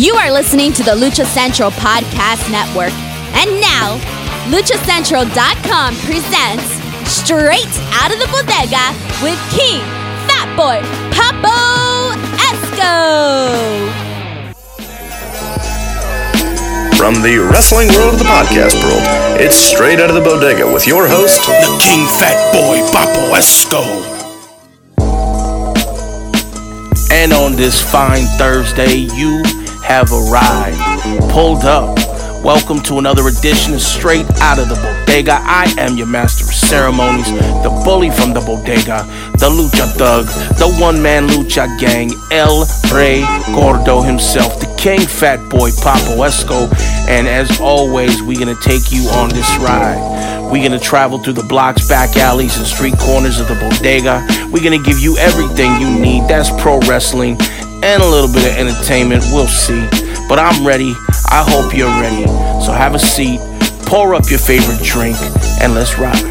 You are listening to the Lucha Central Podcast Network. And now, LuchaCentral.com presents Straight Out of the Bodega with King Fatboy Papo Esco. From the wrestling world to the podcast world, it's Straight Out of the Bodega with your host, the King Fatboy Papo Esco. And on this fine Thursday, you have arrived, pulled up. Welcome to another edition of Straight Out of the Bodega. I am your master of ceremonies, the bully from the bodega, the lucha thug, the one-man lucha gang, El Rey Gordo himself, the King Fatboy Papo Esco. And as always, we're going to take you on this ride. We're going to travel through the blocks, back alleys, and street corners of the bodega. We're going to give you everything you need. That's pro wrestling and a little bit of entertainment. We'll see. But I'm ready. I hope you're ready. So have a seat, pour up your favorite drink, and let's ride.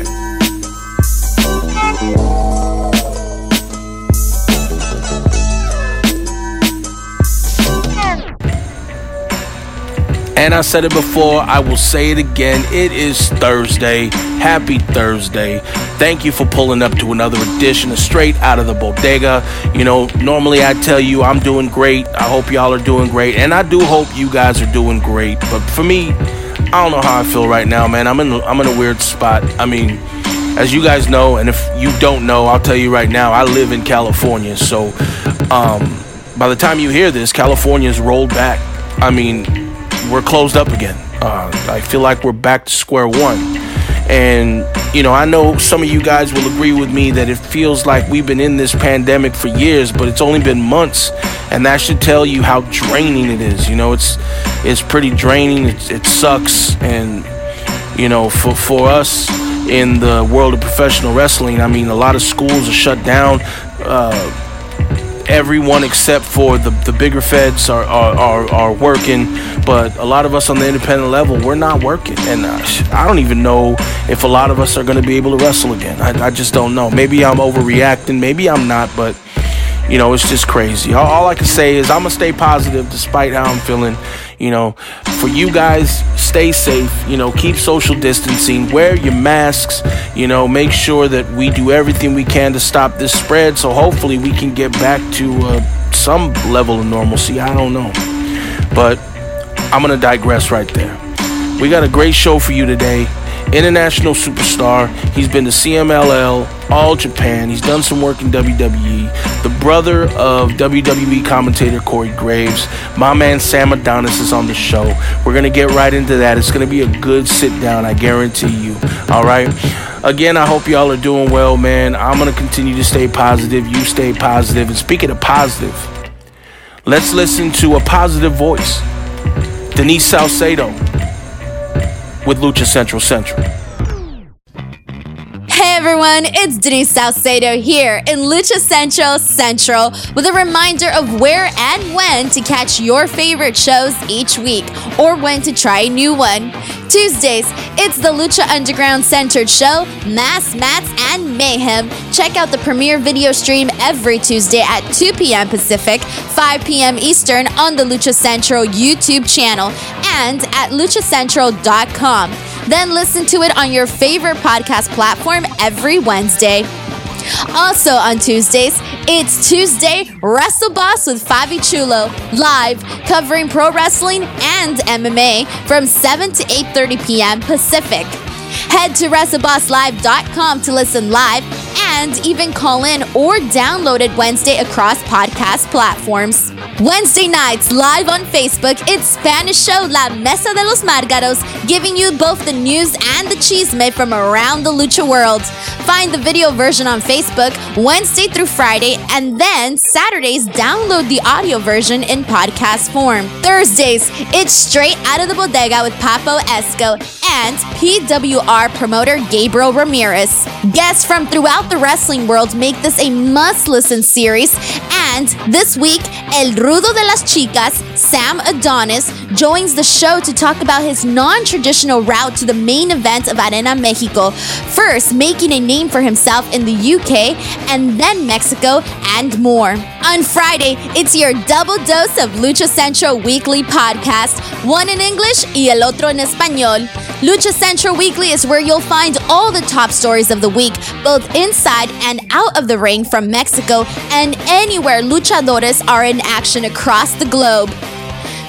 And I said it before, I will say it again. It is Thursday. Happy Thursday. Thank you for pulling up to another edition of Straight Out of the Bodega. You know, normally I tell you I'm doing great. I hope y'all are doing great. And I do hope you guys are doing great. But for me, I don't know how I feel right now, man. I'm in a weird spot. I mean, as you guys know, and if you don't know, I'll tell you right now, I live in California. So by the time you hear this, California's rolled back. I mean, we're closed up again. I feel like we're back to square one. And, you know, I know some of you guys will agree with me that it feels like we've been in this pandemic for years, but it's only been months. And that should tell you how draining it is. You know, it's pretty draining. It sucks. And, you know, for us in the world of professional wrestling, I mean, a lot of schools are shut down. Everyone except for the bigger feds are working, but a lot of us on the independent level, we're not working. And I don't even know if a lot of us are going to be able to wrestle again. I just don't know. Maybe I'm overreacting. Maybe I'm not, but, you know, it's just crazy. All I can say is I'm going to stay positive despite how I'm feeling. You know, for you guys, stay safe. You know, keep social distancing. Wear your masks. You know, make sure that we do everything we can to stop this spread. So hopefully we can get back to some level of normalcy. I don't know. But I'm going to digress right there. We got a great show for you today. International superstar. He's been to CMLL, All Japan. He's done some work in WWE. The brother of WWE commentator Corey Graves. My man Sam Adonis is on the show. We're going to get right into that. It's going to be a good sit down, I guarantee you. All right. Again, I hope y'all are doing well, man. I'm going to continue to stay positive. You stay positive. And speaking of positive, let's listen to a positive voice. Denise Salcedo. With Lucha Central. Hey everyone, it's Denise Salcedo here in Lucha Central with a reminder of where and when to catch your favorite shows each week or when to try a new one. Tuesdays, it's the Lucha Underground centered show, Mass Mats and Mayhem. Check out the premiere video stream every Tuesday at 2 p.m. Pacific, 5 p.m. Eastern on the Lucha Central YouTube channel and at luchacentral.com. Then listen to it on your favorite podcast platform every Wednesday. Also on Tuesdays, it's Tuesday Wrestle Boss with Fabi Chulo, live, covering pro wrestling and MMA from 7 to 8:30 p.m. Pacific. Head to WrestleBossLive.com to listen live and even call in or download it Wednesday across podcast platforms. Wednesday nights, live on Facebook, it's Spanish show La Mesa de los Margaros, giving you both the news and the chisme from around the lucha world. Find the video version on Facebook Wednesday through Friday, and then Saturdays, download the audio version in podcast form. Thursdays, it's Straight Out of the Bodega with Papo Esco and PWR promoter Gabriel Ramirez. Guests from throughout the wrestling world make this a must-listen series, and event this week, El Rudo de las Chicas, Sam Adonis, joins the show to talk about his non-traditional route to the main event of Arena Mexico, first making a name for himself in the UK and then Mexico and more. On Friday, it's your double dose of Lucha Central Weekly podcast, one in English y el otro en español. Lucha Central Weekly is where you'll find all the top stories of the week, both inside and out of the ring from Mexico and anywhere luchadores are in action across the globe.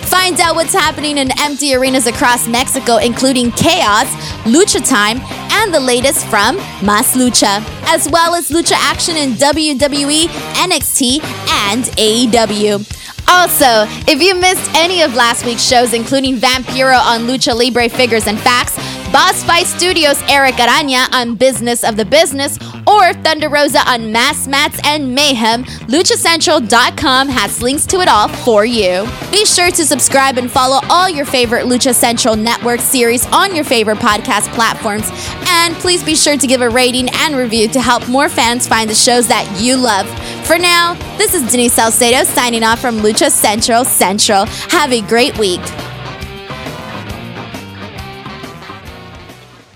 Find out what's happening in empty arenas across Mexico, including Chaos, Lucha Time, and the latest from Mas Lucha, as well as lucha action in WWE, NXT, and AEW. Also, if you missed any of last week's shows, including Vampiro on Lucha Libre Figures and Facts, Boss Fight Studios' Eric Araña on Business of the Business, or Thunder Rosa on Mass Mats and Mayhem, LuchaCentral.com has links to it all for you. Be sure to subscribe and follow all your favorite Lucha Central Network series on your favorite podcast platforms. And please be sure to give a rating and review to help more fans find the shows that you love. For now, this is Denise Salcedo signing off from Lucha Central Central. Have a great week.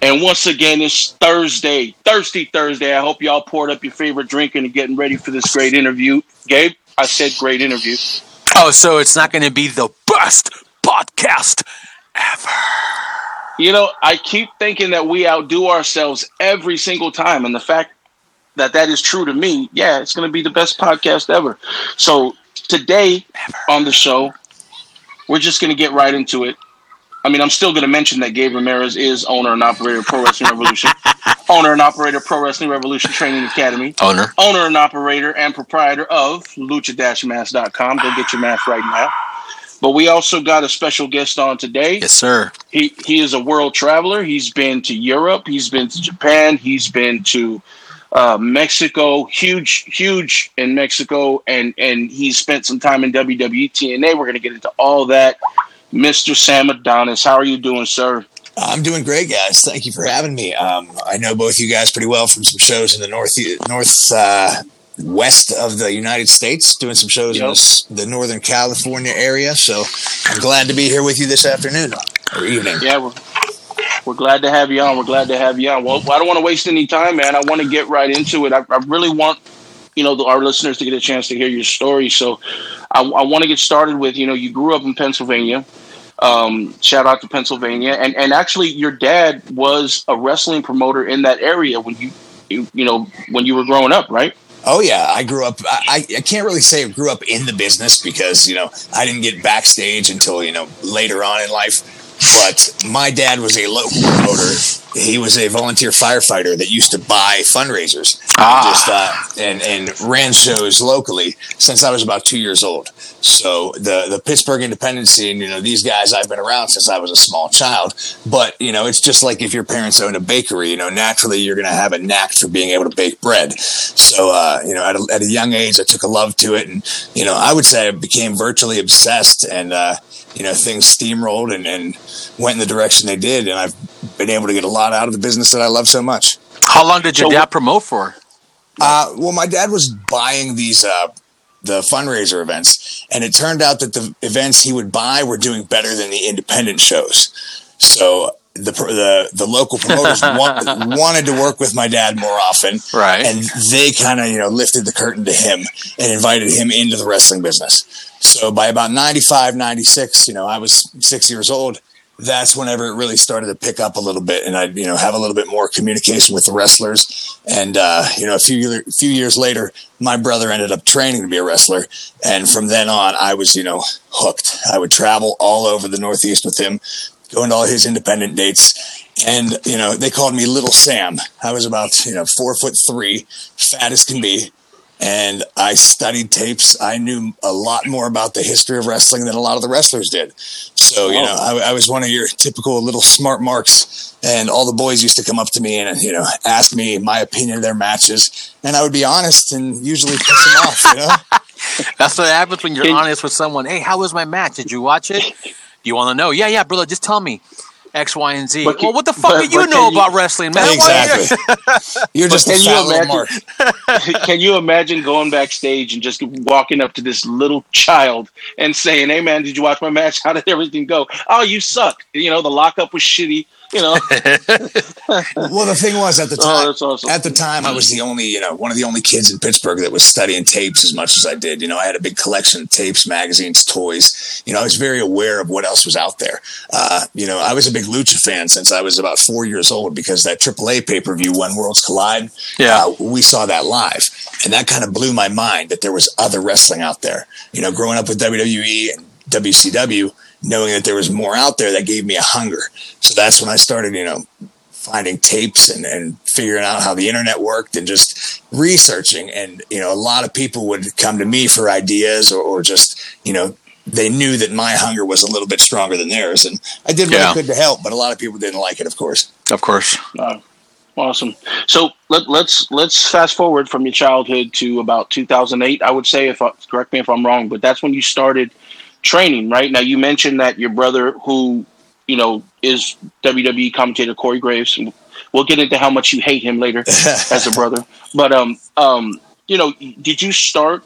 And once again, it's Thursday, Thirsty Thursday. I hope y'all poured up your favorite drink and are getting ready for this great interview. Gabe, I said great interview. Oh, so it's not going to be the best podcast ever. You know, I keep thinking that we outdo ourselves every single time. And the fact that is true to me, yeah, it's going to be the best podcast ever. So today on the show, we're just going to get right into it. I mean, I'm still going to mention that Gabe Ramirez is owner and operator of Pro Wrestling Revolution, owner and operator of Pro Wrestling Revolution Training Academy, owner and operator and proprietor of lucha-mass.com. Go get your mass right now. But we also got a special guest on today. Yes, sir. He is a world traveler. He's been to Europe. He's been to Japan. He's been to Mexico, huge in Mexico, and he spent some time in WWE, TNA. We're going to get into all that. Mr. Sam Adonis, how are you doing, sir? I'm doing great, guys. Thank you for having me. I know both you guys pretty well from some shows in the northwest of the United States, doing some shows in the Northern California area, so I'm glad to be here with you this afternoon or evening. Yeah, We're glad to have you on. Well, I don't want to waste any time, man. I want to get right into it. I really want, our listeners to get a chance to hear your story. So I want to get started with, you grew up in Pennsylvania. Shout out to Pennsylvania. And actually, your dad was a wrestling promoter in that area when you were growing up, right? Oh, yeah. I grew up. I can't really say I grew up in the business because, I didn't get backstage until, later on in life. But my dad was a local promoter. He was a volunteer firefighter that used to buy fundraisers and ran shows locally since I was about 2 years old. So the Pittsburgh Independent scene, these guys I've been around since I was a small child. But, it's just like if your parents owned a bakery, naturally you're going to have a knack for being able to bake bread. So, at a young age, I took a love to it. And, I would say I became virtually obsessed and, things steamrolled and went in the direction they did. And I've been able to get a lot out of the business that I love so much. How long did your dad promote for? Well, my dad was buying these the fundraiser events. And it turned out that the events he would buy were doing better than the independent shows. So the local promoters wanted to work with my dad more often. Right. And they kind of, lifted the curtain to him and invited him into the wrestling business. So by about 95, 96, I was 6 years old. That's whenever it really started to pick up a little bit. And I'd, have a little bit more communication with the wrestlers. And, a few years later, my brother ended up training to be a wrestler. And from then on, I was, hooked. I would travel all over the Northeast with him, going to all his independent dates. And, they called me Little Sam. I was about, 4'3", fat as can be. And I studied tapes. I knew a lot more about the history of wrestling than a lot of the wrestlers did. So, I was one of your typical little smart marks. And all the boys used to come up to me and, ask me my opinion of their matches. And I would be honest and usually piss them off, That's what happens when you're honest with someone. Hey, how was my match? Did you watch it? You want to know? Yeah, brother, just tell me. X, Y, and Z. Well, what the fuck do you know about wrestling, man? Exactly. You're just a solid mark. Can you imagine going backstage and just walking up to this little child and saying, hey, man, did you watch my match? How did everything go? Oh, you suck. You know, the lockup was shitty. You know. Well, the thing was, at the time, I was the only, one of the only kids in Pittsburgh that was studying tapes as much as I did. You know, I had a big collection of tapes, magazines, toys. You know, I was very aware of what else was out there. I was a big Lucha fan since I was about 4 years old because that AAA pay-per-view, When Worlds Collide, we saw that live. And that kind of blew my mind that there was other wrestling out there. You know, growing up with WWE and WCW, knowing that there was more out there, that gave me a hunger. So that's when I started, finding tapes and figuring out how the internet worked and just researching. And, a lot of people would come to me for ideas or just, they knew that my hunger was a little bit stronger than theirs. And I did what I could to help, but a lot of people didn't like it, of course. Of course. Awesome. So let's fast forward from your childhood to about 2008, I would say, correct me if I'm wrong, but that's when you started training, right? Now, you mentioned that your brother, who is WWE commentator Corey Graves, and we'll get into how much you hate him later as a brother, but did you start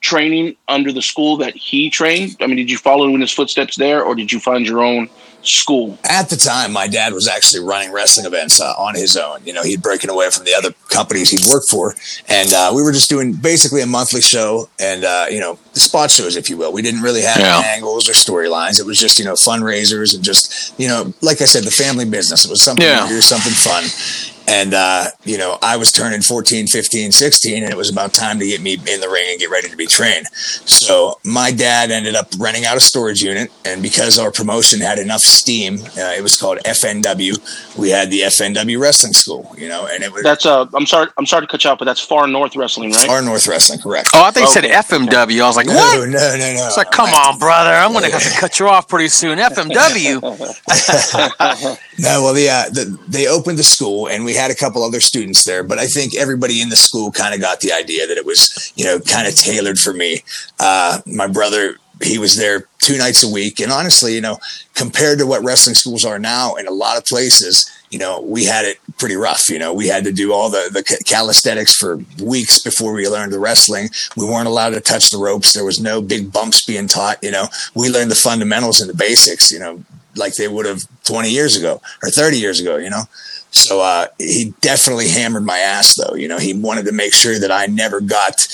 training under the school that he trained? I mean, did you follow in his footsteps there, or did you find your own school? At the time, my dad was actually running wrestling events on his own. He'd broken away from the other companies he'd worked for, and we were just doing basically a monthly show and the spot shows, if you will. We didn't really have angles or storylines. It was just fundraisers and just like I said, the family business. It was something to do, something fun. And, I was turning 14, 15, 16, and it was about time to get me in the ring and get ready to be trained. So my dad ended up renting out a storage unit. And because our promotion had enough steam, it was called FNW. We had the FNW Wrestling School, and it was. That's I'm sorry to cut you off, but that's Far North Wrestling, right? Far North Wrestling, correct. Oh, I think you said FMW. I was like, what? No. It's like, come on, brother. I'm going to have to cut you off pretty soon. FMW. No, well, they opened the school, and we had a couple other students there, but I think everybody in the school kind of got the idea that it was, kind of tailored for me. My brother, he was there 2 nights a week. And honestly, compared to what wrestling schools are now in a lot of places, we had it pretty rough. We had to do all the calisthenics for weeks before we learned the wrestling. We weren't allowed to touch the ropes. There was no big bumps being taught. We learned the fundamentals and the basics, like they would have 20 years ago or 30 years ago, So he definitely hammered my ass, though. He wanted to make sure that I never got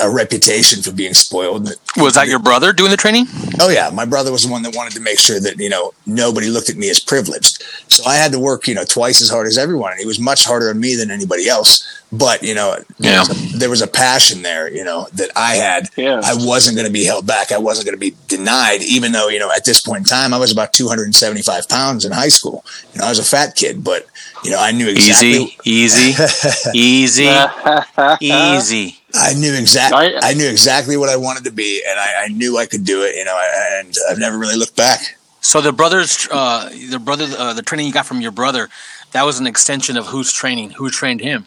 a reputation for being spoiled. Was that your brother doing the training? Oh, yeah. My brother was the one that wanted to make sure that, nobody looked at me as privileged. So I had to work, twice as hard as everyone. And he was much harder on me than anybody else. But, there was a passion there, that I had. Yeah. I wasn't going to be held back. I wasn't going to be denied, even though, at this point in time, I was about 275 pounds in high school. I was a fat kid, but, I knew exactly. Easy. I knew exactly what I wanted to be, and I knew I could do it. And I've never really looked back. So the training you got from your brother, that was an extension of who trained him.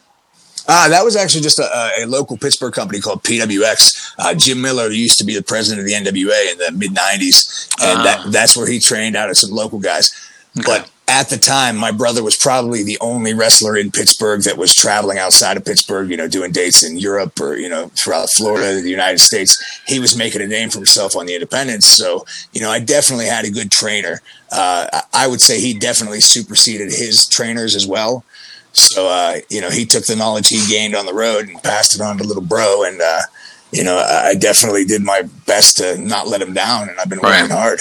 That was actually just a local Pittsburgh company called PWX. Jim Miller used to be the president of the NWA in the mid '90s, and that's where he trained out of some local guys. Okay. But at the time, my brother was probably the only wrestler in Pittsburgh that was traveling outside of Pittsburgh, doing dates in Europe or, throughout Florida, the United States. He was making a name for himself on the independents. So, I definitely had a good trainer. I would say he definitely superseded his trainers as well. So, he took the knowledge he gained on the road and passed it on to little bro. And, I definitely did my best to not let him down. And I've been working hard.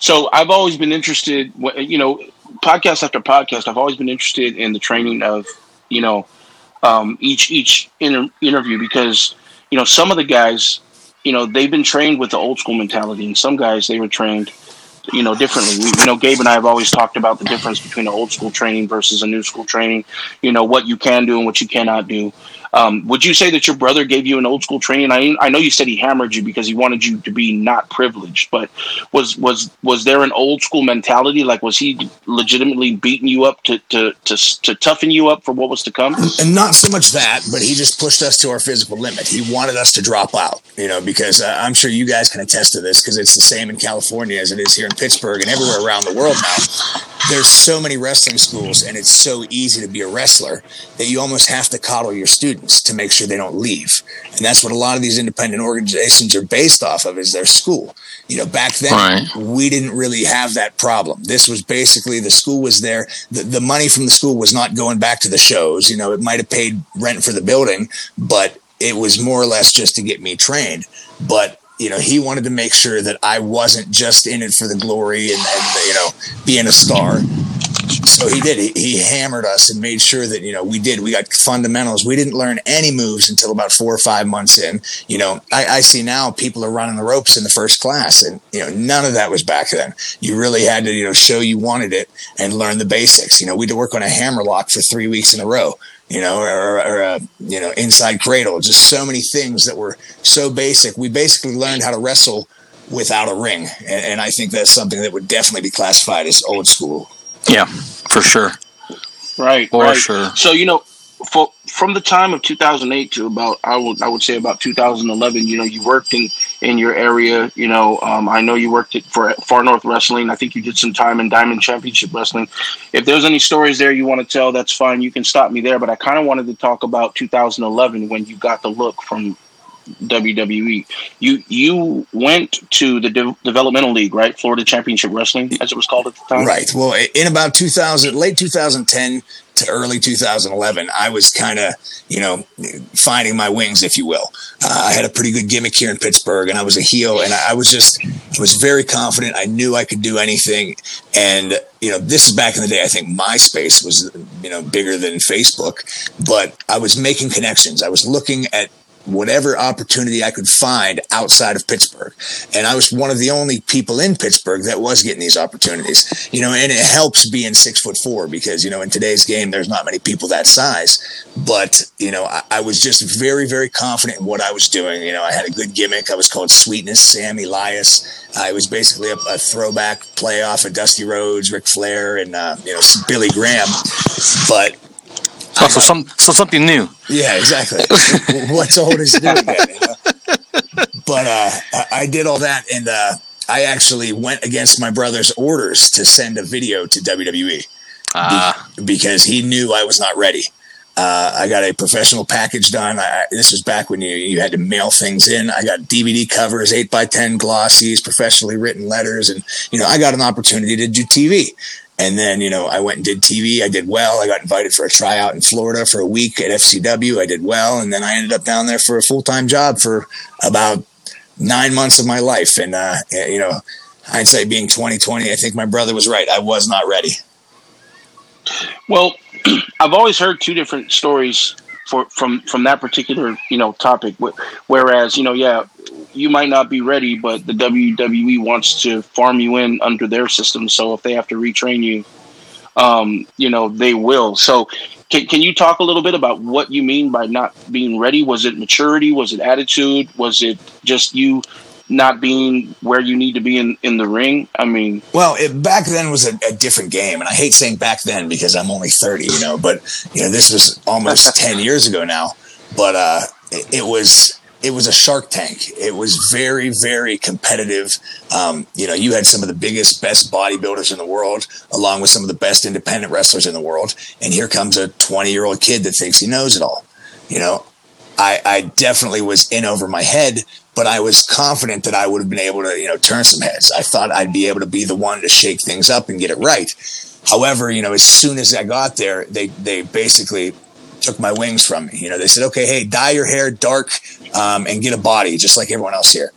So I've always been interested, podcast after podcast, I've always been interested in the training of, each interview because, some of the guys, they've been trained with the old school mentality, and some guys, they were trained, differently. Gabe and I have always talked about the difference between the old school training versus a new school training, what you can do and what you cannot do. Would you say that your brother gave you an old school training? I know you said he hammered you because he wanted you to be not privileged, but was there an old school mentality? Like, was he legitimately beating you up to toughen you up for what was to come? And not so much that, but he just pushed us to our physical limit. He wanted us to drop out, because I'm sure you guys can attest to this because it's the same in California as it is here in Pittsburgh and everywhere around the world now. There's so many wrestling schools and it's so easy to be a wrestler that you almost have to coddle your students to make sure they don't leave. And that's what a lot of these independent organizations are based off of, is their school. Back then, right, we didn't really have that problem. This was basically, the school was there. The money from the school was not going back to the shows. It might have paid rent for the building, but it was more or less just to get me trained. But he wanted to make sure that I wasn't just in it for the glory and being a star. So he did. He hammered us and made sure that, we got fundamentals. We didn't learn any moves until about 4 or 5 months in. I see now people are running the ropes in the first class and, none of that was back then. You really had to, show you wanted it and learn the basics. We had to work on a hammerlock for 3 weeks in a row. Or inside cradle, just so many things that were so basic. We basically learned how to wrestle without a ring. And I think that's something that would definitely be classified as old school. Yeah, for sure. Right. For sure. So, from the time of 2008 to about, I would say about 2011, you worked in your area, I know you worked for Far North Wrestling. I think you did some time in Diamond Championship Wrestling. If there's any stories there you want to tell, that's fine. You can stop me there, but I kind of wanted to talk about 2011 when you got the look from WWE. You went to the developmental league, right? Florida Championship Wrestling, as it was called at the time. Right. Well, in about late 2010 to early 2011, I was kind of, finding my wings, if you will. I had a pretty good gimmick here in Pittsburgh, and I was a heel, and I was very confident. I knew I could do anything, and this is back in the day. I think MySpace was, bigger than Facebook, but I was making connections. I was looking at whatever opportunity I could find outside of Pittsburgh. And I was one of the only people in Pittsburgh that was getting these opportunities, and it helps being 6'4" because, in today's game, there's not many people that size, but, I was just very, very confident in what I was doing. I had a good gimmick. I was called Sweetness, Sam Elias. I was basically a throwback playoff of Dusty Rhodes, Ric Flair, and, Billy Graham, but, oh, so something new. Yeah, exactly. What's old is new again. But I did all that, and I actually went against my brother's orders to send a video to WWE because he knew I was not ready. I got a professional package done. This was back when you had to mail things in. I got DVD covers, 8x10 glossies, professionally written letters, and I got an opportunity to do TV. And then, I went and did TV. I did well. I got invited for a tryout in Florida for a week at FCW. I did well. And then I ended up down there for a full-time job for about 9 months of my life. And, hindsight being 20/20, I think my brother was right. I was not ready. Well, I've always heard two different stories from that particular, topic. Whereas, you might not be ready, but the WWE wants to farm you in under their system. So if they have to retrain you, they will. So can you talk a little bit about what you mean by not being ready? Was it maturity? Was it attitude? Was it just you not being where you need to be in the ring? I mean, well, it back then was a different game. And I hate saying back then because I'm only 30, but this was almost 10 years ago now, but it was a Shark Tank. It was very, very competitive. You had some of the biggest, best bodybuilders in the world, along with some of the best independent wrestlers in the world. And here comes a 20-year-old kid that thinks he knows it all. I definitely was in over my head, but I was confident that I would have been able to, turn some heads. I thought I'd be able to be the one to shake things up and get it right. However, as soon as I got there, they basically took my wings from me. They said, okay, hey, dye your hair dark and get a body just like everyone else here.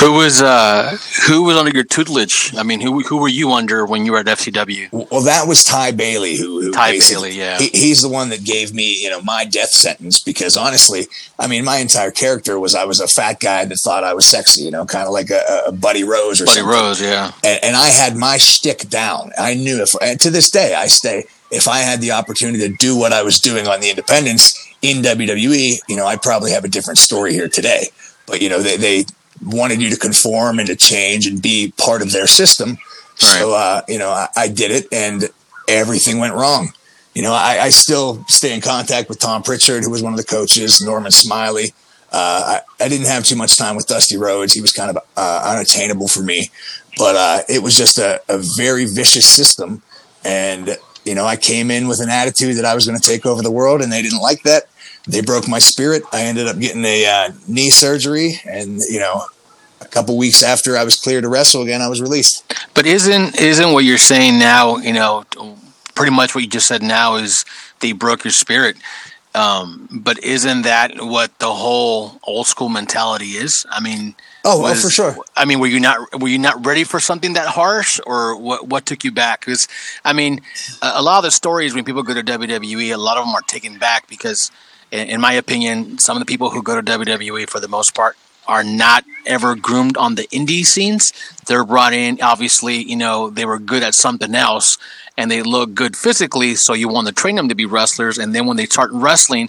Who was under your tutelage? I mean, who were you under when you were at FCW? Well, that was Ty Bailey. He's the one that gave me, my death sentence because honestly, I mean, my entire character was I was a fat guy that thought I was sexy, kind of like a Buddy Rose or something. Buddy Rose, yeah. And I had my shtick down. I knew it. And to this day, I stay. if I had the opportunity to do what I was doing on the independents in WWE, you know, I probably have a different story here today. But, you know, they wanted you to conform and to change and be part of their system. Right. So, you know, I did it and everything went wrong. You know, I still stay in contact with Tom Pritchard, who was one of the coaches, Norman Smiley. I didn't have too much time with Dusty Rhodes. He was kind of unattainable for me. But it was just a very vicious system. And, you know, I came in with an attitude that I was going to take over the world, and they didn't like that. They broke my spirit. I ended up getting a knee surgery, and, you know, a couple weeks after I was cleared to wrestle again, I was released. But isn't what you're saying now, you know, pretty much what you just said now is they broke your spirit. But isn't that what the whole old school mentality is? I mean, well, for sure. I mean, were you not ready for something that harsh, or what took you back? Because I mean, a lot of the stories when people go to WWE, a lot of them are taken back because, in my opinion, some of the people who go to WWE for the most part are not ever groomed on the indie scenes. They're brought in, obviously, you know, they were good at something else and they look good physically, so you want to train them to be wrestlers. And then when they start wrestling,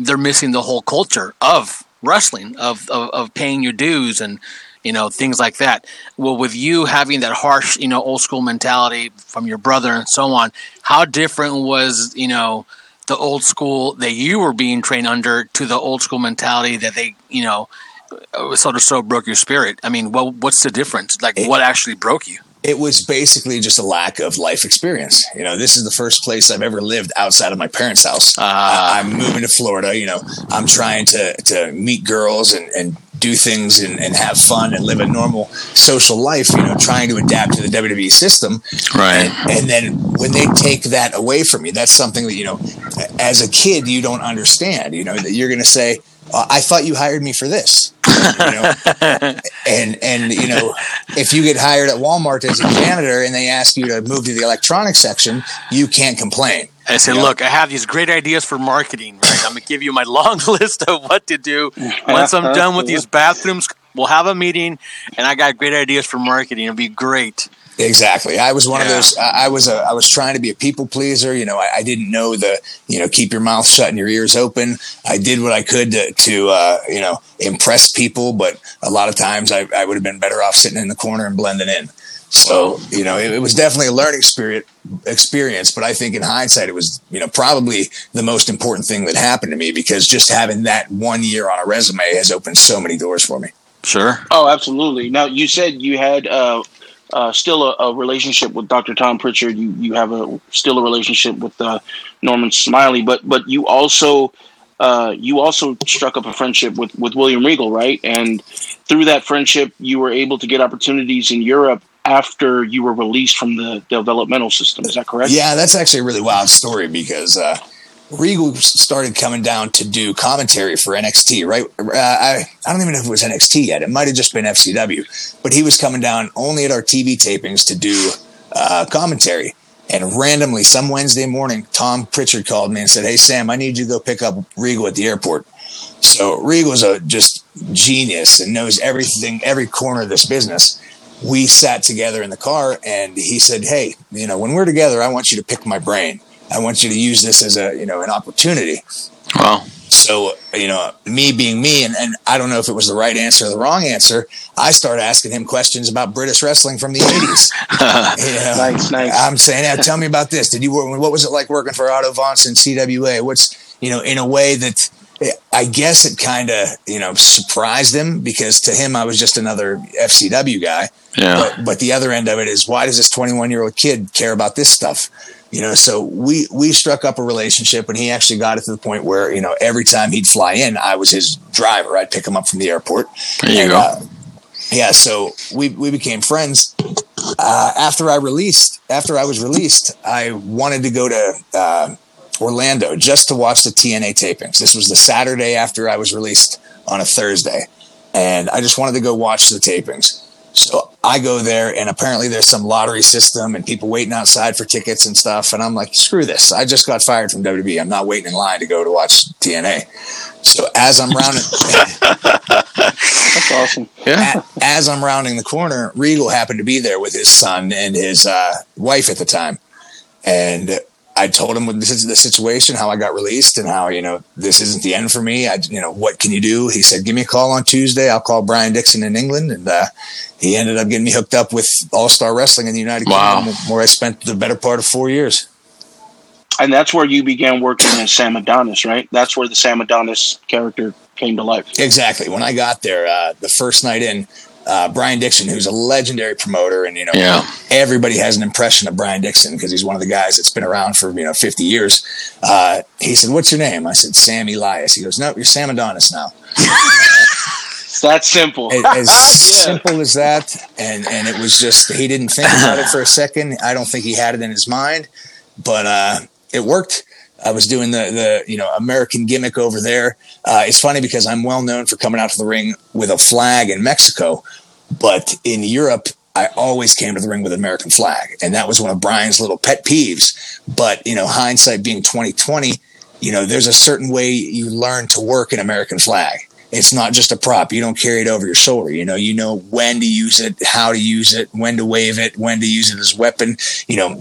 they're missing the whole culture of wrestling, of paying your dues and, you know, things like that. Well, with you having that harsh, you know, old school mentality from your brother and so on, how different was, you know, the old school that you were being trained under to the old school mentality that they, you know, sort of so broke your spirit? I mean, well, what's the difference? Like, what actually broke you? It was basically just a lack of life experience. You know, this is the first place I've ever lived outside of my parents' house. I'm moving to Florida. You know, I'm trying to meet girls and do things and have fun and live a normal social life, you know, trying to adapt to the WWE system. Right. And then when they take that away from you, that's something that, you know, as a kid, you don't understand, you know, that you're going to say, I thought you hired me for this, you know? and you know, if you get hired at Walmart as a janitor and they ask you to move to the electronics section, you can't complain. I said, look, I have these great ideas for marketing, right? I'm going to give you my long list of what to do. Once I'm done with these bathrooms, we'll have a meeting, and I got great ideas for marketing. It'll be great. Exactly. I was one of those. I was trying to be a people pleaser. You know, I didn't know the, you know, keep your mouth shut and your ears open. I did what I could to you know, impress people. But a lot of times I would have been better off sitting in the corner and blending in. So, you know, it was definitely a learning experience. But I think in hindsight, it was, you know, probably the most important thing that happened to me, because just having that 1 year on a resume has opened so many doors for me. Sure. Oh, absolutely. Now, you said you had still a relationship with Dr. Tom Pritchard. You have still a relationship with Norman Smiley, but you also struck up a friendship with William Regal, right? And through that friendship, you were able to get opportunities in Europe after you were released from the developmental system. Is that correct? Yeah, that's actually a really wild story, because Regal started coming down to do commentary for NXT, right? I don't even know if it was NXT yet. It might have just been FCW. But he was coming down only at our TV tapings to do commentary. And randomly, some Wednesday morning, Tom Pritchard called me and said, hey, Sam, I need you to go pick up Regal at the airport. So Regal's just genius and knows everything, every corner of this business. We sat together in the car, and he said, hey, you know, when we're together, I want you to pick my brain. I want you to use this as a, you know, an opportunity. Wow. So, you know, me being me, and I don't know if it was the right answer or the wrong answer, I started asking him questions about British wrestling from the 80s. Nice. I'm saying, hey, tell me about this. What was it like working for Otto Vance and CWA? What's, you know, in a way that I guess it kind of, you know, surprised him, because to him, I was just another FCW guy. Yeah. But the other end of it is, why does this 21-year-old kid care about this stuff? You know, so we struck up a relationship, and he actually got it to the point where, you know, every time he'd fly in, I was his driver. I'd pick him up from the airport. There you go. Yeah, so we became friends. After I was released, I wanted to go to Orlando just to watch the TNA tapings. This was the Saturday after I was released on a Thursday, and I just wanted to go watch the tapings. So I go there, and apparently there's some lottery system and people waiting outside for tickets and stuff. And I'm like, screw this. I just got fired from WWE. I'm not waiting in line to go to watch TNA. So as I'm rounding, that's awesome. Yeah. As I'm rounding the corner, Regal happened to be there with his son and his wife at the time. And I told him this is the situation, how I got released and how, you know, this isn't the end for me. What can you do? He said, give me a call on Tuesday. I'll call Brian Dixon in England. And he ended up getting me hooked up with All-Star Wrestling in the United Kingdom, where I spent the better part of 4 years. And that's where you began working as Sam Adonis, right? That's where the Sam Adonis character came to life. Exactly. When I got there, the first night in, Brian Dixon, who's a legendary promoter, and everybody has an impression of Brian Dixon because he's one of the guys that's been around for 50 years. He said, "What's your name?" I said, "Sam Elias." He goes, "No, you're Sam Adonis now." It's that simple. As simple as that. And it was just, he didn't think about it for a second. I don't think he had it in his mind, but it worked. I was doing the American gimmick over there. It's funny because I'm well known for coming out to the ring with a flag in Mexico, but in Europe, I always came to the ring with an American flag. And that was one of Brian's little pet peeves. But, hindsight being 2020, there's a certain way you learn to work an American flag. It's not just a prop. You don't carry it over your shoulder. You know when to use it, how to use it, when to wave it, when to use it as a weapon.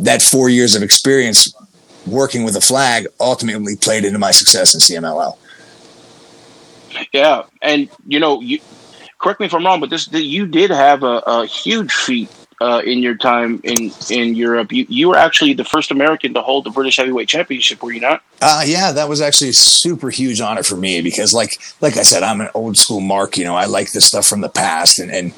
That 4 years of experience working with a flag ultimately played into my success in CMLL. Yeah. And, you correct me if I'm wrong, but you did have a huge feat in your time in Europe. You were actually the first American to hold the British Heavyweight Championship, were you not? Yeah, that was actually a super huge honor for me because like I said, I'm an old school mark. I like this stuff from the past and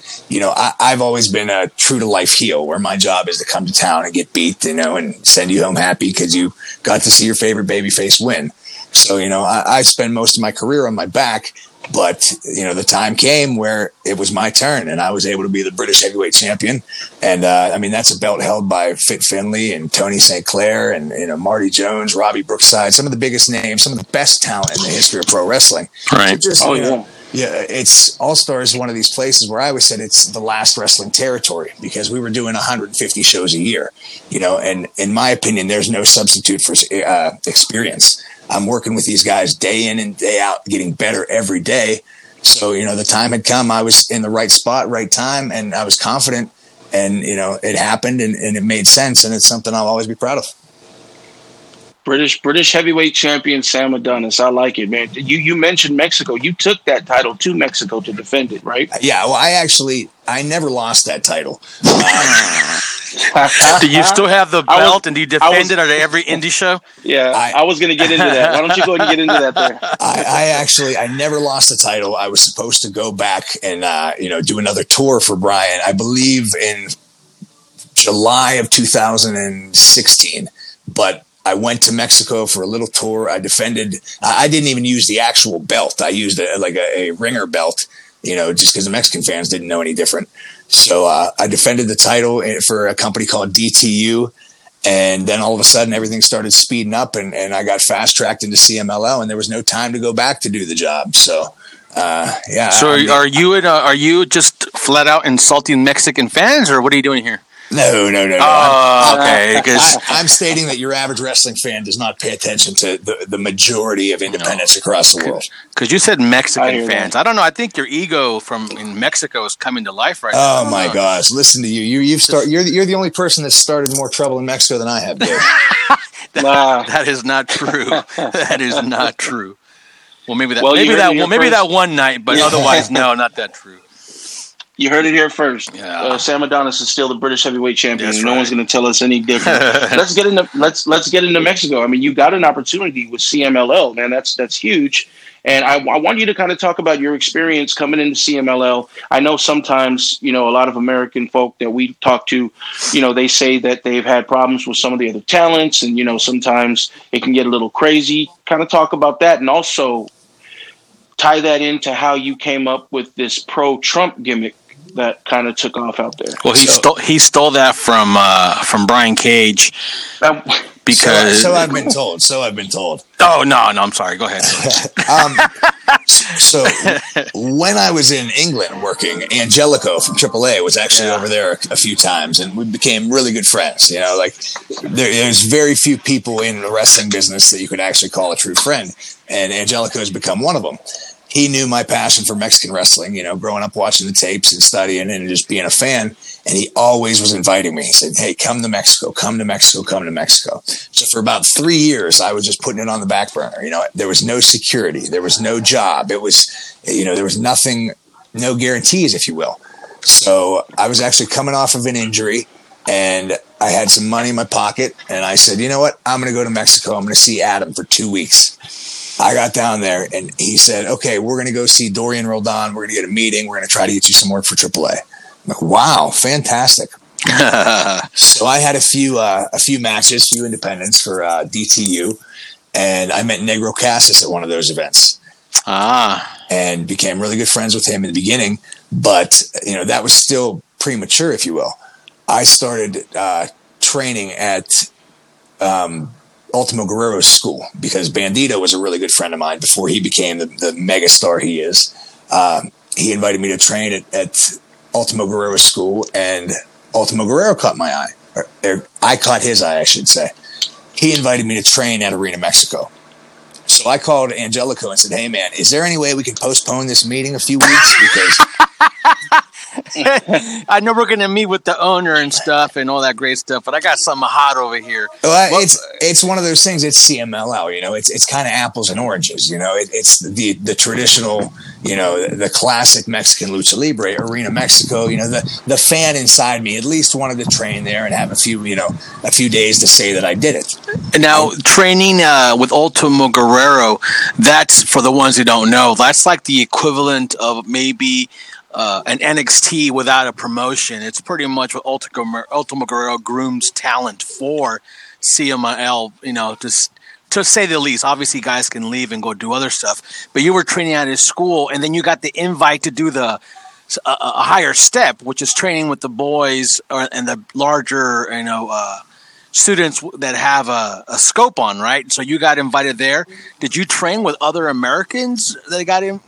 I've always been a true to life heel where my job is to come to town and get beat, and send you home happy because you got to see your favorite babyface win. So, I spend most of my career on my back. But, the time came where it was my turn and I was able to be the British Heavyweight Champion. And, that's a belt held by Fit Finlay and Tony St. Clair and, Marty Jones, Robbie Brookside, some of the biggest names, some of the best talent in the history of pro wrestling. Right. So it's All-Star is one of these places where I always said it's the last wrestling territory because we were doing 150 shows a year, and in my opinion, there's no substitute for experience. I'm working with these guys day in and day out, getting better every day. So, the time had come. I was in the right spot, right time, and I was confident. And, it happened and it made sense. And it's something I'll always be proud of. British Heavyweight Champion Sam Adonis. I like it, man. You mentioned Mexico. You took that title to Mexico to defend it, right? Yeah, well, I never lost that title. Do you still have the belt and do you defend it at every indie show? Yeah, I was going to get into that. Why don't you go ahead and get into that there? I never lost the title. I was supposed to go back and, do another tour for Brian, I believe in July of 2016, but I went to Mexico for a little tour. I defended. I didn't even use the actual belt. I used a ringer belt, just because the Mexican fans didn't know any different. So I defended the title for a company called DTU. And then all of a sudden, everything started speeding up and I got fast-tracked into CMLL and there was no time to go back to do the job. So, So are you just flat out insulting Mexican fans or what are you doing here? No. I'm stating that your average wrestling fan does not pay attention to the majority of independents across the world. Because you said Mexican fans. That. I don't know. I think your ego from in Mexico is coming to life right now. Oh, my gosh. Listen to you. You're the only person that started more trouble in Mexico than I have. That is not true. That is not true. Well, maybe that one night, but otherwise, no, not that true. You heard it here first. Yeah. Sam Adonis is still the British Heavyweight Champion. That's no one's going to tell us any different. Let's get into Mexico. I mean, you got an opportunity with CMLL, man. That's huge. And I want you to kind of talk about your experience coming into CMLL. I know sometimes, a lot of American folk that we talk to, they say that they've had problems with some of the other talents. And, sometimes it can get a little crazy. Kind of talk about that. And also tie that into how you came up with this pro-Trump gimmick that kind of took off out there. Well, he stole that from Brian Cage because so I've been told. Oh no, I'm sorry. Go ahead. So when I was in England working, Angelico from AAA was actually over there a few times, and we became really good friends. There's very few people in the wrestling business that you could actually call a true friend, and Angelico has become one of them. He knew my passion for Mexican wrestling, growing up watching the tapes and studying and just being a fan. And he always was inviting me. He said, hey, come to Mexico, come to Mexico, come to Mexico. So for about 3 years, I was just putting it on the back burner. You know, there was no security. There was no job. It was, you know, there was nothing, no guarantees, if you will. So I was actually coming off of an injury and I had some money in my pocket. And I said, you know what? I'm going to go to Mexico. I'm going to see Adam for 2 weeks. I got down there and he said, okay, we're going to go see Dorian Roldan. We're going to get a meeting. We're going to try to get you some work for AAA. I'm like, wow, fantastic. So I had a few matches, few independents for DTU. And I met Negro Casas at one of those events. And became really good friends with him in the beginning. But, you know, that was still premature, if you will. I started training at Ultimo Guerrero's school because Bandito was a really good friend of mine before he became the mega star he is. He invited me to train at Ultimo Guerrero's school, and Ultimo Guerrero caught my eye. Or I caught his eye, I should say. He invited me to train at Arena Mexico. So I called Angelico and said, hey, man, is there any way we can postpone this meeting a few weeks? Because... I know we're going to meet with the owner and stuff and all that great stuff, but I got something hot over here. Well, it's one of those things. It's CMLL, you know, it's kind of apples and oranges, you know, it's the traditional, you know, the classic Mexican Lucha Libre, Arena Mexico, you know, the fan inside me at least wanted to train there and have a few days to say that I did it. Now, training with Ultimo Guerrero, that's for the ones who don't know, that's like the equivalent of maybe an NXT without a promotion. It's pretty much what Ultimo Guerrero grooms talent for CMLL, you know, just to say the least. Obviously, guys can leave and go do other stuff. But you were training at his school, and then you got the invite to do a higher step, which is training with the boys and the larger, you know, students that have a scope on, right? So you got invited there. Did you train with other Americans that got in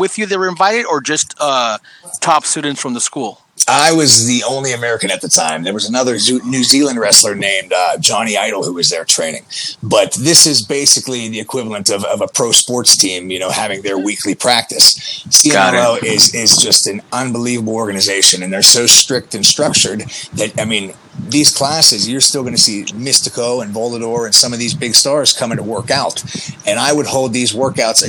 with you that were invited, or just top students from the school? I was the only American at the time. There was another New Zealand wrestler named Johnny Idol who was there training. But this is basically the equivalent of a pro sports team, you know, having their weekly practice. CMLL is just an unbelievable organization, and they're so strict and structured that, I mean, these classes, you're still going to see Mystico and Volador and some of these big stars coming to work out. And I would hold these workouts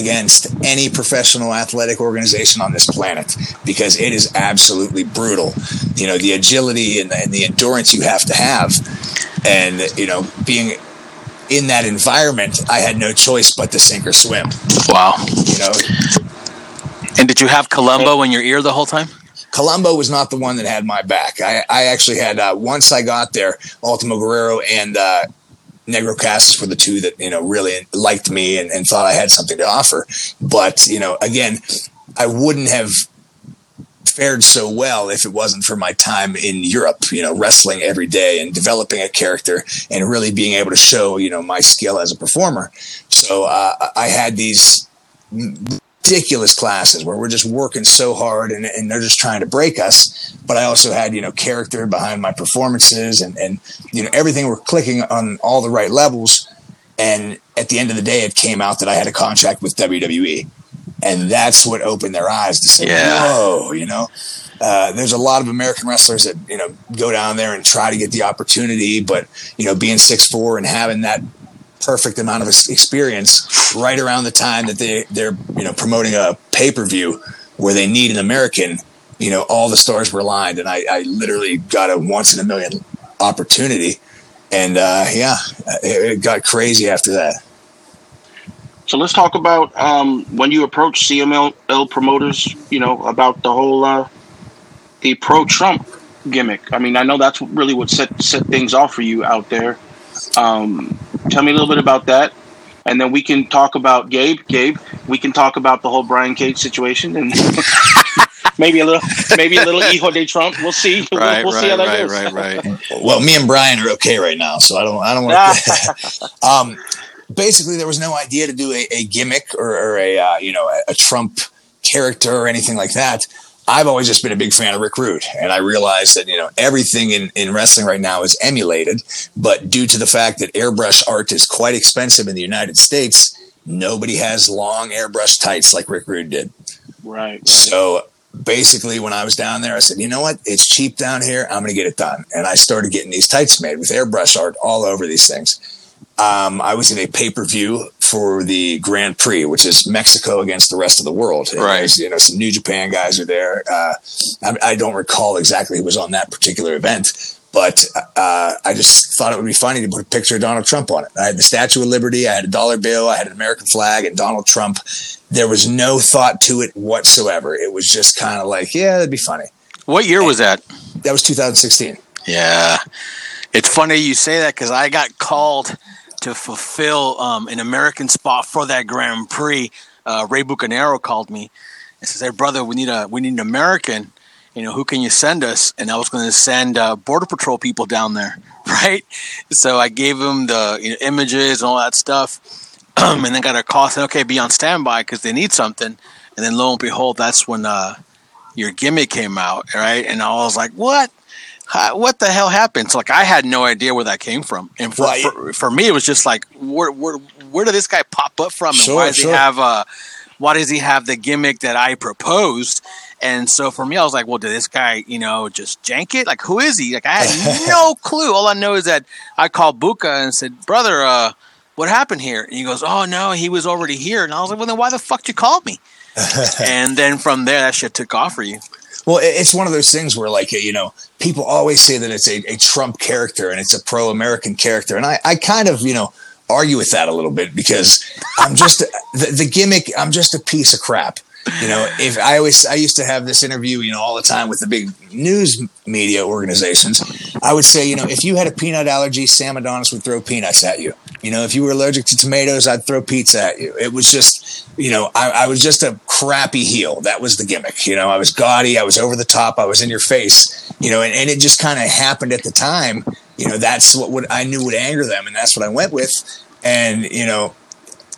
against any professional athletic organization on this planet because it is absolutely brutal. You know, the agility and the endurance you have to have. And, you know, being in that environment, I had no choice but to sink or swim. Wow. You know. And did you have Columbo in your ear the whole time? Columbo was not the one that had my back. I actually had, once I got there, Ultimo Guerrero and Negro Casas were the two that, you know, really liked me and thought I had something to offer. But, you know, again, I wouldn't have fared so well if it wasn't for my time in Europe, you know, wrestling every day and developing a character and really being able to show, you know, my skill as a performer. So I had these ridiculous classes where we're just working so hard and they're just trying to break us. But I also had, you know, character behind my performances and, you know, everything we're clicking on all the right levels. And at the end of the day, it came out that I had a contract with WWE, and that's what opened their eyes to say, whoa, you know, there's a lot of American wrestlers that, you know, go down there and try to get the opportunity, but, you know, being 6'4" and having that perfect amount of experience right around the time that they're you know promoting a pay-per-view where they need an American, you know, all the stars were aligned, and I literally got a once in a million opportunity, and it got crazy after that. So let's talk about when you approach CMLL promoters, you know, about the whole the pro-Trump gimmick. I mean, I know that's really what set things off for you out there. Tell me a little bit about that, and then we can talk about Gabe. We can talk about the whole Brian Cage situation, and maybe a little hijo de Trump. We'll see. We'll see how that goes. Right. Well, me and Brian are okay right now, so I don't want to. Basically, there was no idea to do a gimmick or a Trump character or anything like that. I've always just been a big fan of Rick Rude, and I realized that, you know, everything in wrestling right now is emulated, but due to the fact that airbrush art is quite expensive in the United States, nobody has long airbrush tights like Rick Rude did. Right. So basically when I was down there, I said, you know what? It's cheap down here. I'm going to get it done. And I started getting these tights made with airbrush art all over these things. I was in a pay-per-view for the Grand Prix, which is Mexico against the rest of the world. And right. You know, some New Japan guys are there. I don't recall exactly who was on that particular event, but I just thought it would be funny to put a picture of Donald Trump on it. I had the Statue of Liberty. I had a dollar bill. I had an American flag and Donald Trump. There was no thought to it whatsoever. It was just kind of like, yeah, that'd be funny. What year was that? That was 2016. Yeah. It's funny you say that because I got called to fulfill an American spot for that Grand Prix. Rey Bucanero called me and says, "Hey, brother, we need an American. You know, who can you send us?" And I was going to send Border Patrol people down there, right? So I gave him the images and all that stuff, and then got a call saying, "Okay, be on standby because they need something." And then lo and behold, that's when your gimmick came out, right? And I was like, "What? What the hell happened?" So, like, I had no idea where that came from. And for me, it was just like, where did this guy pop up from? And why does he have the gimmick that I proposed? And so for me, I was like, well, did this guy, just jank it? Like, who is he? Like, I had no clue. All I know is that I called Buka and said, brother, what happened here? And he goes, oh, no, he was already here. And I was like, well, then why the fuck did you call me? And then from there, that shit took off for you. Well, it's one of those things where, like, people always say that it's a Trump character and it's a pro-American character. And I kind of, argue with that a little bit because I'm just the gimmick. I'm just a piece of crap. If I used to have this interview, all the time with the big news media organizations, I would say, if you had a peanut allergy, Sam Adonis would throw peanuts at you. If you were allergic to tomatoes, I'd throw pizza at you. It was just, I was just a crappy heel. That was the gimmick. I was gaudy. I was over the top. I was in your face, and it just kind of happened at the time. That's what I knew would anger them. And that's what I went with. And,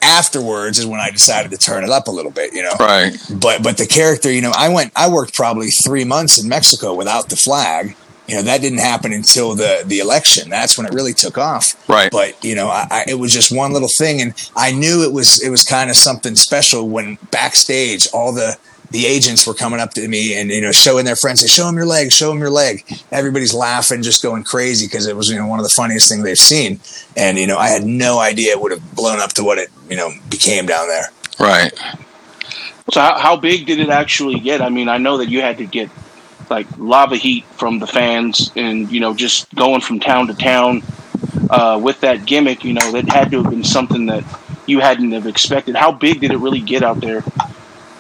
afterwards is when I decided to turn it up a little bit, Right. But the character, I worked probably 3 months in Mexico without the flag. That didn't happen until the election. That's when it really took off. Right. But, it was just one little thing. And I knew it was kind of something special when backstage, all the agents were coming up to me and, showing their friends, they show them your leg, show them your leg. Everybody's laughing, just going crazy. Cause it was, one of the funniest things they've seen. And, I had no idea it would have blown up to what it, became down there. Right. So how big did it actually get? I mean, I know that you had to get like lava heat from the fans and, just going from town to town, with that gimmick, that had to have been something that you hadn't have expected. How big did it really get out there?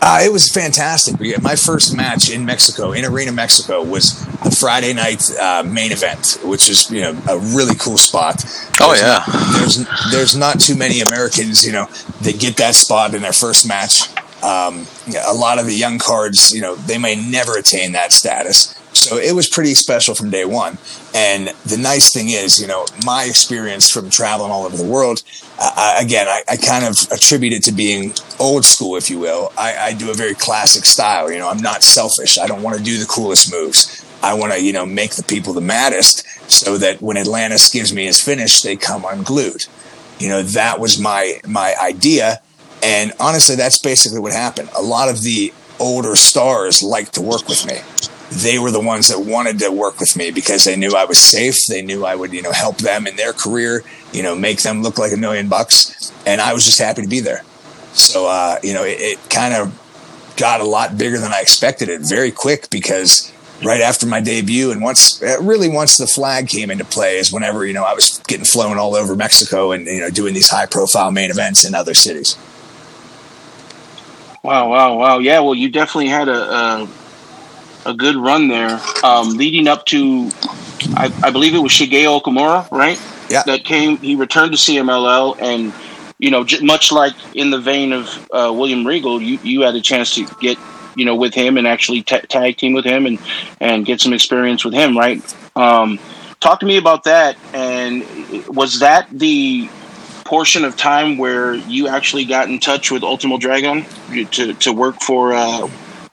It was fantastic. My first match in Mexico, in Arena Mexico, was the Friday night main event, which was a really cool spot. There's not too many Americans, that get that spot in their first match. A lot of the young cards, they may never attain that status. So it was pretty special from day one. And the nice thing is, my experience from traveling all over the world, I kind of attribute it to being old school, if you will. I do a very classic style. I'm not selfish. I don't want to do the coolest moves. I want to, make the people the maddest so that when Atlantis gives me his finish, they come unglued. That was my idea. And honestly, that's basically what happened. A lot of the older stars liked to work with me. They were the ones that wanted to work with me because they knew I was safe. They knew I would, help them in their career, make them look like $1 million. And I was just happy to be there. So, it kind of got a lot bigger than I expected it very quick because right after my debut and once the flag came into play is whenever, I was getting flown all over Mexico and, doing these high profile main events in other cities. Wow. Yeah. Well, you definitely had a good run there, leading up to, I believe it was Shigeo Okumura, right? Yeah. He returned to CMLL and, much like in the vein of William Regal, you had a chance to get, with him and actually tag team with him and get some experience with him, right? Talk to me about that. And was that the portion of time where you actually got in touch with Ultimo Dragon to work for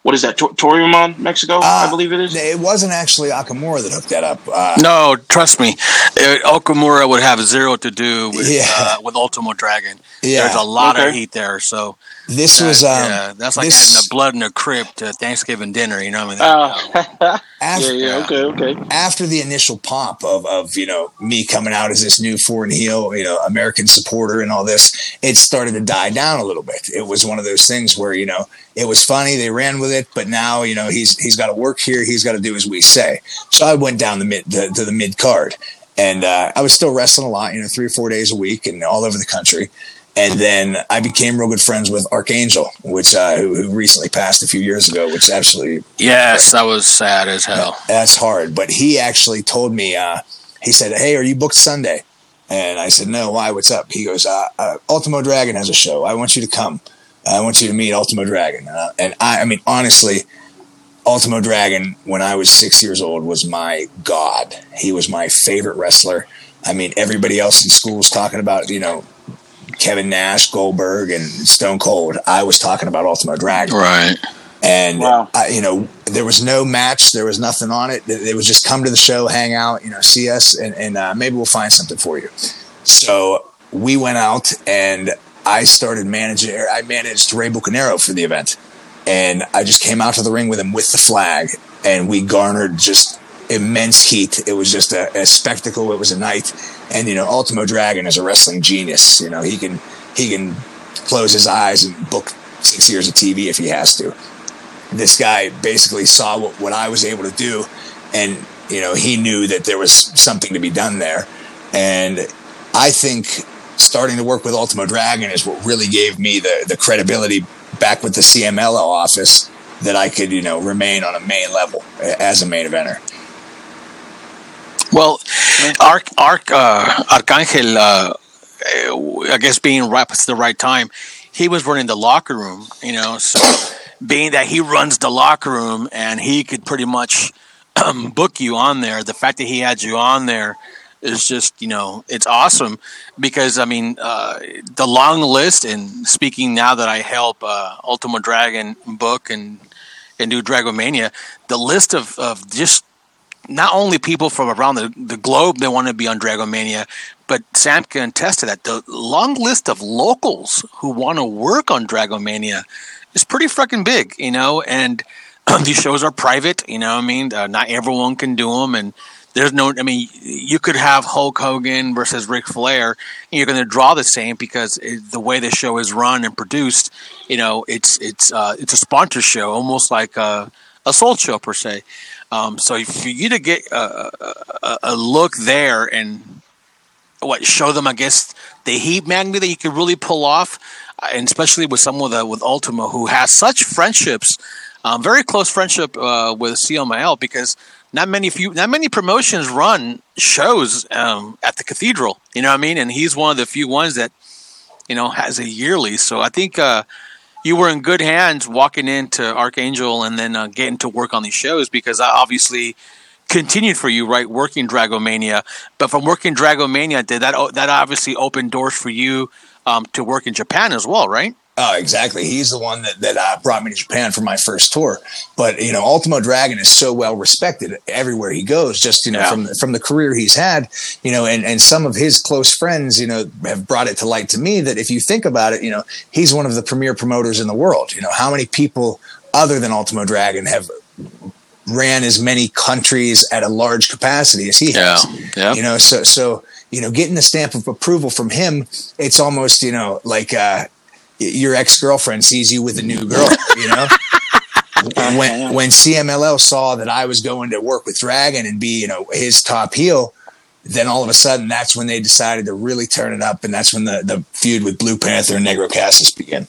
what is that, Torreon, Mexico, I believe it is? It wasn't actually Okamura that hooked that up. No, trust me. Okamura would have zero to do with Ultimo Dragon. Yeah. There's a lot of heat there, so... This was that's like having the blood in the crypt at Thanksgiving dinner, you know what I mean? After the initial pomp of you know, me coming out as this new foreign heel, you know, American supporter and all this, it started to die down a little bit. It was one of those things where, you know, it was funny, they ran with it, but now, you know, he's got to work here, he's got to do as we say. So I went down to the mid card, and I was still wrestling a lot, you know, 3 or 4 days a week and all over the country. And then I became real good friends with Arkangel, which who recently passed a few years ago, which absolutely... Yes, that was sad as hell. That's hard. But he actually told me, he said, hey, are you booked Sunday? And I said, no, why? What's up? He goes, Ultimo Dragon has a show. I want you to come. I want you to meet Ultimo Dragon. And I mean, honestly, Ultimo Dragon, when I was 6 years old, was my god. He was my favorite wrestler. I mean, everybody else in school was talking about, you know, Kevin Nash, Goldberg, and Stone Cold. I was talking about Ultimo Dragon. Right. And, you know, there was no match. There was nothing on it. They would just come to the show, hang out, you know, see us, and maybe we'll find something for you. So we went out, and I started managing. I managed Rey Bucanero for the event. And I just came out to the ring with him with the flag, and we garnered just immense heat. It was just a spectacle. It was a night. And, you know, Ultimo Dragon is a wrestling genius. You know, he can close his eyes and book 6 years of TV if he has to. This guy basically saw what I was able to do, and, you know, he knew that there was something to be done there. And I think starting to work with Ultimo Dragon is what really gave me the credibility back with the CMLL office that I could, you know, remain on a main level as a main eventer. Well, Arkangel, I guess being right at the right time, he was running the locker room, you know, so being that he runs the locker room and he could pretty much book you on there, the fact that he had you on there is just, you know, it's awesome because, I mean, the long list, and speaking now that I help Ultimo Dragon book and do Dragomania, the list of just not only people from around the globe that want to be on Dragomania, but Sam can attest to that. The long list of locals who want to work on Dragomania is pretty fucking big, you know, and these shows are private, you know what I mean? Not everyone can do them, and there's no, I mean, you could have Hulk Hogan versus Ric Flair, and you're going to draw the same because the way the show is run and produced, you know, it's a sponsor show, almost like a soul show per se. So for you to get a look there and show them, I guess, the heat magnet that you could really pull off, and especially with someone with Ultimo who has such friendships, very close friendship with CMLL, because not many promotions run shows at the Cathedral, you know what I mean? And he's one of the few ones that, you know, has a yearly. So I think you were in good hands walking into Arkangel and then getting to work on these shows, because I obviously continued for you, right, working Dragomania. But from working Dragomania, did that obviously opened doors for you to work in Japan as well, right? Oh, exactly. He's the one that brought me to Japan for my first tour. But, you know, Ultimo Dragon is so well respected everywhere he goes, just, you know, from the career he's had, you know, and some of his close friends, you know, have brought it to light to me that if you think about it, you know, he's one of the premier promoters in the world. You know, how many people other than Ultimo Dragon have ran as many countries at a large capacity as he has? Yeah. You know, so, you know, getting the stamp of approval from him, it's almost, you know, like, your ex-girlfriend sees you with a new girl, you know? And when CMLL saw that I was going to work with Dragon and be, you know, his top heel, then all of a sudden that's when they decided to really turn it up, and that's when the feud with Blue Panther and Negro Casas began.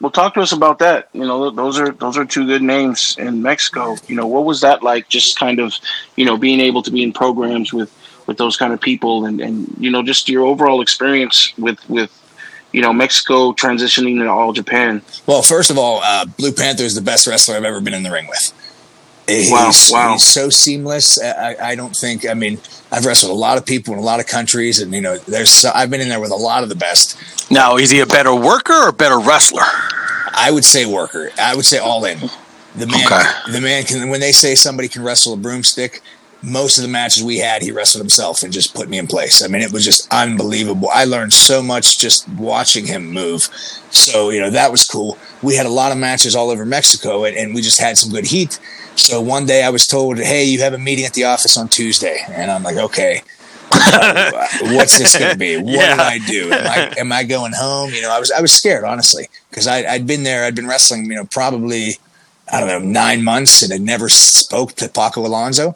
Well, talk to us about that. You know, those are two good names in Mexico. You know, what was that like, just kind of, you know, being able to be in programs with those kind of people and you know, just your overall experience with you know, Mexico transitioning into All Japan? Well, first of all, Blue Panther is the best wrestler I've ever been in the ring with. He's so seamless. I don't think, I mean, I've wrestled a lot of people in a lot of countries, and, you know, I've been in there with a lot of the best. Now, is he a better worker or a better wrestler? I would say worker. I would say all in. The man, okay. The man can. When they say somebody can wrestle a broomstick, most of the matches we had, he wrestled himself and just put me in place. I mean, it was just unbelievable. I learned so much just watching him move. So, you know, that was cool. We had a lot of matches all over Mexico, and we just had some good heat. So one day I was told, hey, you have a meeting at the office on Tuesday. And I'm like, okay. What's this going to be? What do I do? Am I going home? You know, I was scared, honestly, because I'd been there. I'd been wrestling, you know, probably, I don't know, 9 months, and I never spoke to Paco Alonso.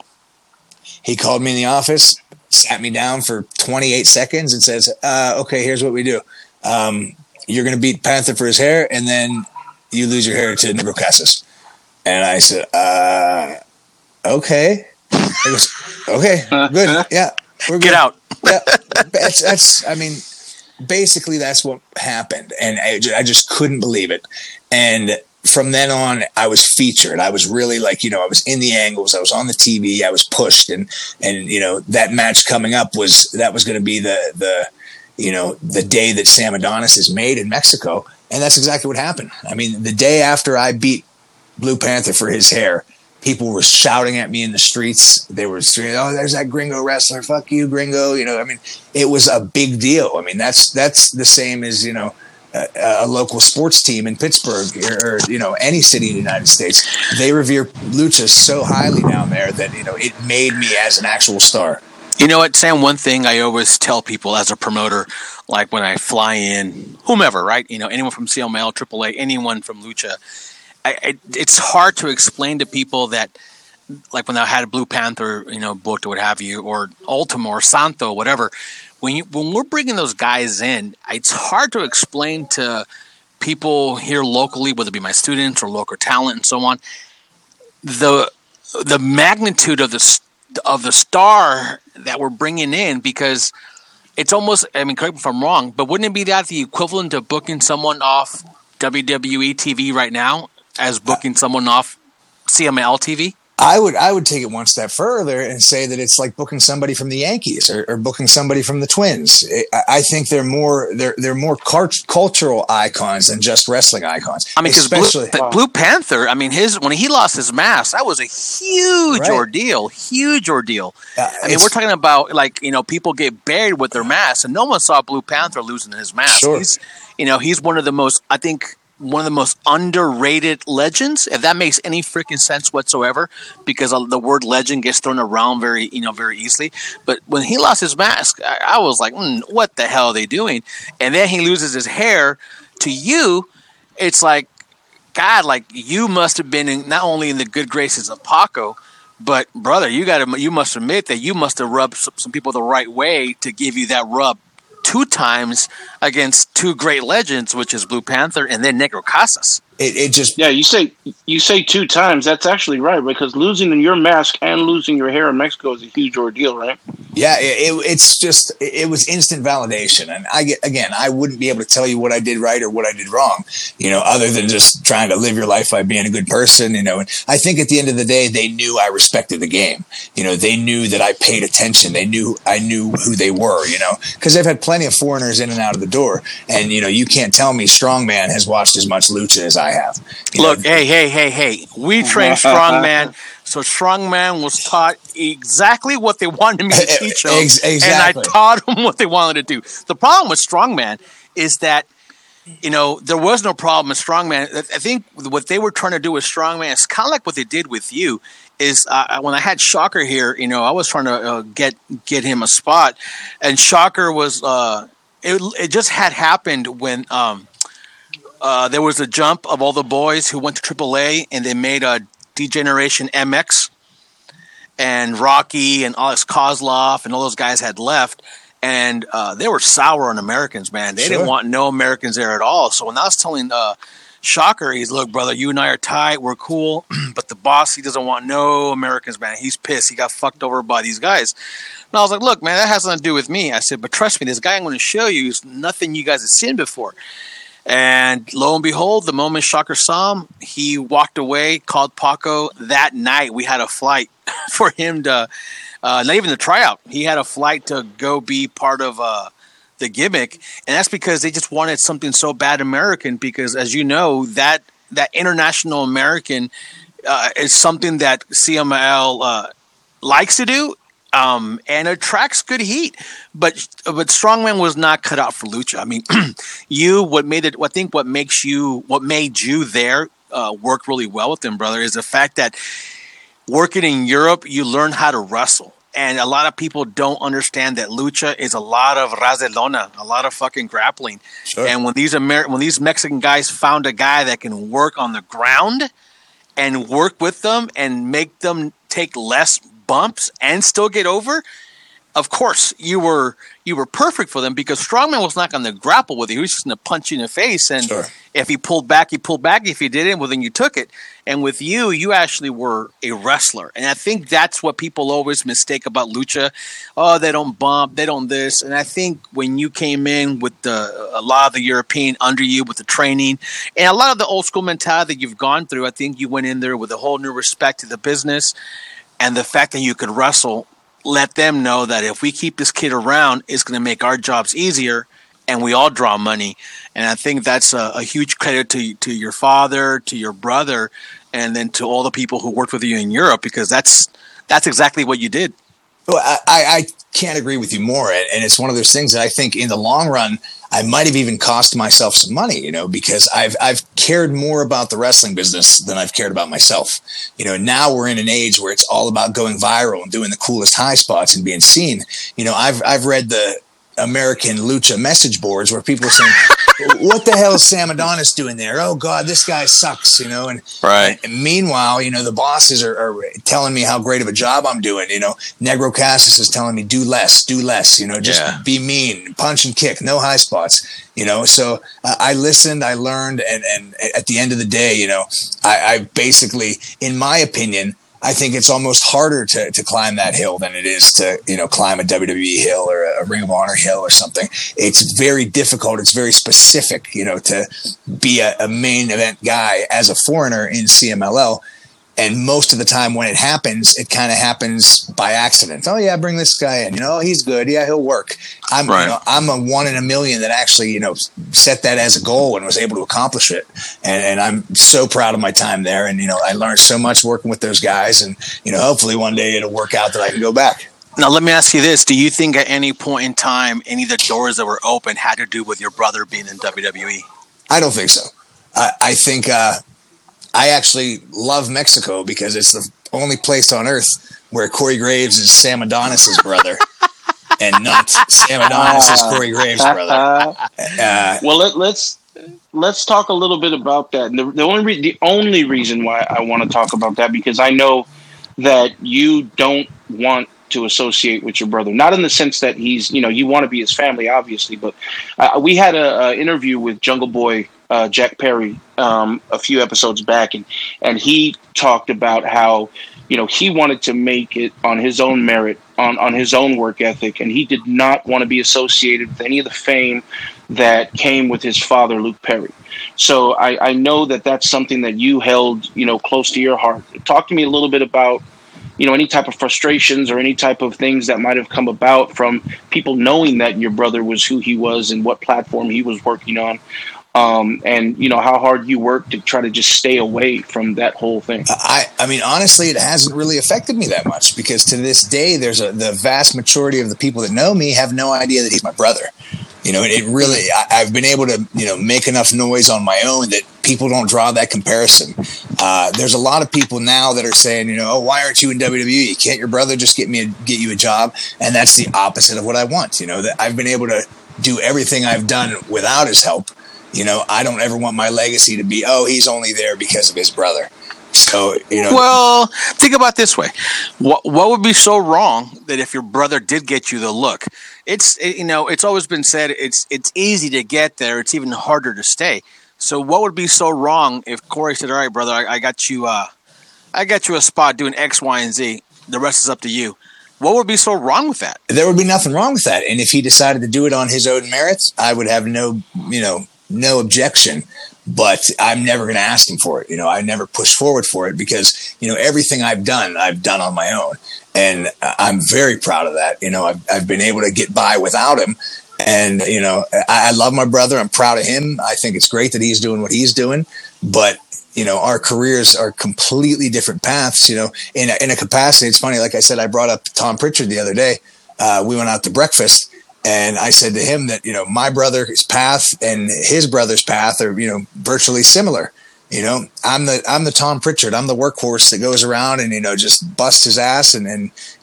He called me in the office, sat me down for 28 seconds and says, okay, here's what we do. You're going to beat Panther for his hair, and then you lose your hair to Negro Casas. And I said, okay. He goes, okay, good. Yeah. We're good. Get out. Yeah, that's, I mean, basically that's what happened. And I just couldn't believe it. And from then on, I was featured. I was really like, you know, I was in the angles. I was on the TV. I was pushed. And you know, that match coming up was going to be the, you know, the day that Sam Adonis is made in Mexico. And that's exactly what happened. I mean, the day after I beat Blue Panther for his hair, people were shouting at me in the streets. They were screaming, oh, there's that gringo wrestler. Fuck you, gringo. You know, I mean, it was a big deal. I mean, that's the same as, you know, a local sports team in Pittsburgh or, you know, any city in the United States. They revere Lucha so highly down there that, you know, it made me as an actual star. You know what, Sam, one thing I always tell people as a promoter, like when I fly in, whomever, right? You know, anyone from CMLL, AAA, anyone from Lucha. It's hard to explain to people that, like when I had a Blue Panther, you know, booked or what have you, or Ultimo or Santo, whatever. When we're bringing those guys in, it's hard to explain to people here locally, whether it be my students or local talent and so on, the magnitude of the star that we're bringing in, because it's almost, I mean, correct me if I'm wrong, but wouldn't it be that the equivalent of booking someone off WWE TV right now as booking someone off CMLL TV? I would take it one step further and say that it's like booking somebody from the Yankees or booking somebody from the Twins. I think they're more cultural icons than just wrestling icons. I mean, because Blue Panther, I mean, when he lost his mask, that was a huge ordeal. Huge ordeal. I mean, we're talking about, like, you know, people get buried with their masks, and no one saw Blue Panther losing his mask. Sure. He's one of the most, I think, one of the most underrated legends, if that makes any freaking sense whatsoever, because the word legend gets thrown around very easily. But when he lost his mask, I was like, what the hell are they doing? And then he loses his hair to you. It's like, God, like, you must have been not only in the good graces of Paco, but brother, you must admit that you must have rubbed some people the right way to give you that rub 2 times against 2 great legends, which is Blue Panther and then Negro Casas. It just, yeah. You say 2 times. That's actually right, because losing your mask and losing your hair in Mexico is a huge ordeal, right? Yeah, it's just, it was instant validation, and I wouldn't be able to tell you what I did right or what I did wrong, you know, other than just trying to live your life by being a good person, you know. And I think at the end of the day, they knew I respected the game. You know, they knew that I paid attention. They knew I knew who they were, you know, because they've had plenty of foreigners in and out of the door, and you know, you can't tell me Strongman has watched as much Lucha as I have. Look, hey. We trained Strongman, so Strongman was taught exactly what they wanted me to teach him, exactly. And I taught him what they wanted to do. The problem with Strongman is that, you know, there was no problem with Strongman. I think what they were trying to do with Strongman is kind of like what they did with you. Is when I had Shocker here, you know, I was trying to get him a spot, and Shocker was it just had happened when. There was a jump of all the boys who went to AAA, and they made a D-Generation MX, and Rocky and Alex Kozlov and all those guys had left, and they were sour on Americans, man. They didn't want no Americans there at all. So when I was telling Shocker, he's, look, brother, you and I are tight, we're cool, but the boss, he doesn't want no Americans, man. He's pissed. He got fucked over by these guys. And I was like, look, man, that has nothing to do with me. I said, but trust me, this guy I'm going to show you is nothing you guys have seen before. And lo and behold, the moment Shocker saw him, he walked away, called Paco. That night, we had a flight for him to, not even the tryout. He had a flight to go be part of the gimmick, and that's because they just wanted something so bad American, because as you know, that international American is something that CMLL likes to do, and attracts good heat. But Strongman was not cut out for Lucha. I mean, what made you work really well with them, brother, is the fact that working in Europe, you learn how to wrestle. And a lot of people don't understand that lucha is a lot of razelona, a lot of fucking grappling. Sure. And when these Mexican guys found a guy that can work on the ground and work with them and make them take less bumps and still get over, of course you were perfect for them, because Strongman was not going to grapple with you. He was just going to punch you in the face. And sure. If he pulled back, he pulled back. If he didn't, well, then you took it. And with you, you actually were a wrestler. And I think that's what people always mistake about Lucha. Oh, they don't bump. They don't this. And I think when you came in with a lot of the European under you with the training and a lot of the old school mentality that you've gone through, I think you went in there with a whole new respect to the business. And the fact that you could wrestle let them know that if we keep this kid around, it's going to make our jobs easier, and we all draw money. And I think that's a huge credit to your father, to your brother, and then to all the people who worked with you in Europe, because that's exactly what you did. Well, I can't agree with you more. And it's one of those things that I think in the long run, I might have even cost myself some money, because I've cared more about the wrestling business than I've cared about myself. Now we're in an age where it's all about going viral and doing the coolest high spots and being seen. I've read the American Lucha message boards where people are saying, what the hell is Sam Adonis doing there? Oh God, this guy sucks, and right. And meanwhile, the bosses are telling me how great of a job I'm doing. Negro Casas is telling me do less, just be mean, punch and kick, no high spots, so I listened, I learned. And at the end of the day, I basically, in my opinion, I think it's almost harder to climb that hill than it is to, climb a WWE hill or a Ring of Honor hill or something. It's very difficult. It's very specific, to be a main event guy as a foreigner in CMLL. And most of the time when it happens, it kind of happens by accident. Oh yeah, bring this guy in. He's good. Yeah, he'll work. I'm a one in a million that actually, set that as a goal and was able to accomplish it. And I'm so proud of my time there. And, I learned so much working with those guys. And, hopefully one day it'll work out that I can go back. Now, let me ask you this. Do you think at any point in time, any of the doors that were open had to do with your brother being in WWE? I don't think so. I think, I actually love Mexico because it's the only place on earth where Corey Graves is Sam Adonis' brother and not Sam Adonis is Corey Graves' brother. Well, let's talk a little bit about that. The only reason why I want to talk about that, because I know that you don't want to associate with your brother, not in the sense that he's, you want to be his family, obviously, but we had an interview with Jungle Boy Jack Perry a few episodes back, and he talked about how he wanted to make it on his own merit, on his own work ethic, and he did not want to be associated with any of the fame that came with his father, Luke Perry. So I know that that's something that you held close to your heart. Talk to me a little bit about any type of frustrations or any type of things that might have come about from people knowing that your brother was who he was and what platform he was working on. And how hard you work to try to just stay away from that whole thing. I mean, honestly, it hasn't really affected me that much, because to this day, there's the vast majority of the people that know me have no idea that he's my brother. It really, I've been able to, make enough noise on my own that people don't draw that comparison. There's a lot of people now that are saying, oh, why aren't you in WWE? Can't your brother just get you a job? And that's the opposite of what I want. That I've been able to do everything I've done without his help. I don't ever want my legacy to be, oh, he's only there because of his brother. So, Well, think about it this way. What would be so wrong that if your brother did get you the look? It's always been said it's easy to get there. It's even harder to stay. So what would be so wrong if Corey said, all right, brother, I got you a spot doing X, Y, and Z. The rest is up to you. What would be so wrong with that? There would be nothing wrong with that. And if he decided to do it on his own merits, I would have no objection, but I'm never going to ask him for it. I never push forward for it because, everything I've done on my own. And I'm very proud of that. I've been able to get by without him. And, you know, I love my brother. I'm proud of him. I think it's great that he's doing what he's doing. But, you know, our careers are completely different paths, you know, in a capacity. It's funny. Like I said, I brought up Tom Pritchard the other day. We went out to breakfast. And I said to him that, you know, my brother's path and his brother's path are, you know, virtually similar. You know, I'm the Tom Pritchard. I'm the workhorse that goes around and, you know, just busts his ass and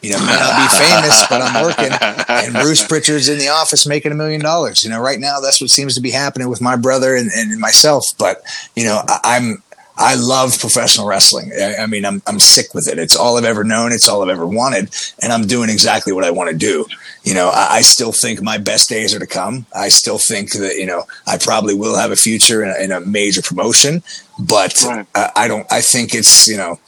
you know, may not be famous, but I'm working. And Bruce Pritchard's in the office making $1 million. You know, right now that's what seems to be happening with my brother and myself. But, you know, I love professional wrestling. I mean, I'm sick with it. It's all I've ever known. It's all I've ever wanted. And I'm doing exactly what I want to do. You know, I still think my best days are to come. I still think that, you know, I probably will have a future in a major promotion, but I think it's, you know,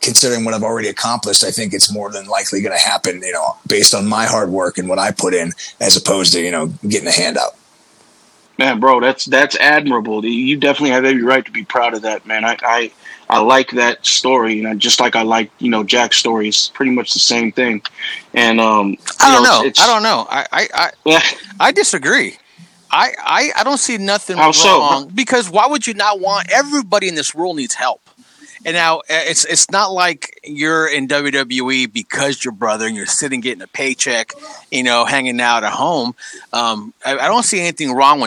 considering what I've already accomplished, I think it's more than likely going to happen, you know, based on my hard work and what I put in, as opposed to, you know, getting a handout. Man, bro, that's admirable. You definitely have every right to be proud of that, man. I like that story, and you know, just like I like, you know, Jack's story. It's pretty much the same thing. And I don't know. I disagree. I don't see nothing wrong. So? Because why would you not want? Everybody in this world needs help. And now it's not like you're in WWE because you're brother and you're sitting getting a paycheck, you know, hanging out at home. I don't see anything wrong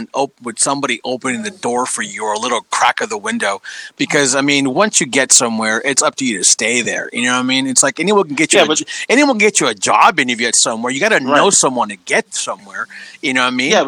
with somebody opening the door for you or a little crack of the window, because I mean, once you get somewhere, it's up to you to stay there. You know what I mean? It's like anyone can get you. Anyone can get you a job interview at somewhere. You got to know someone to get somewhere. You know what I mean? Yeah,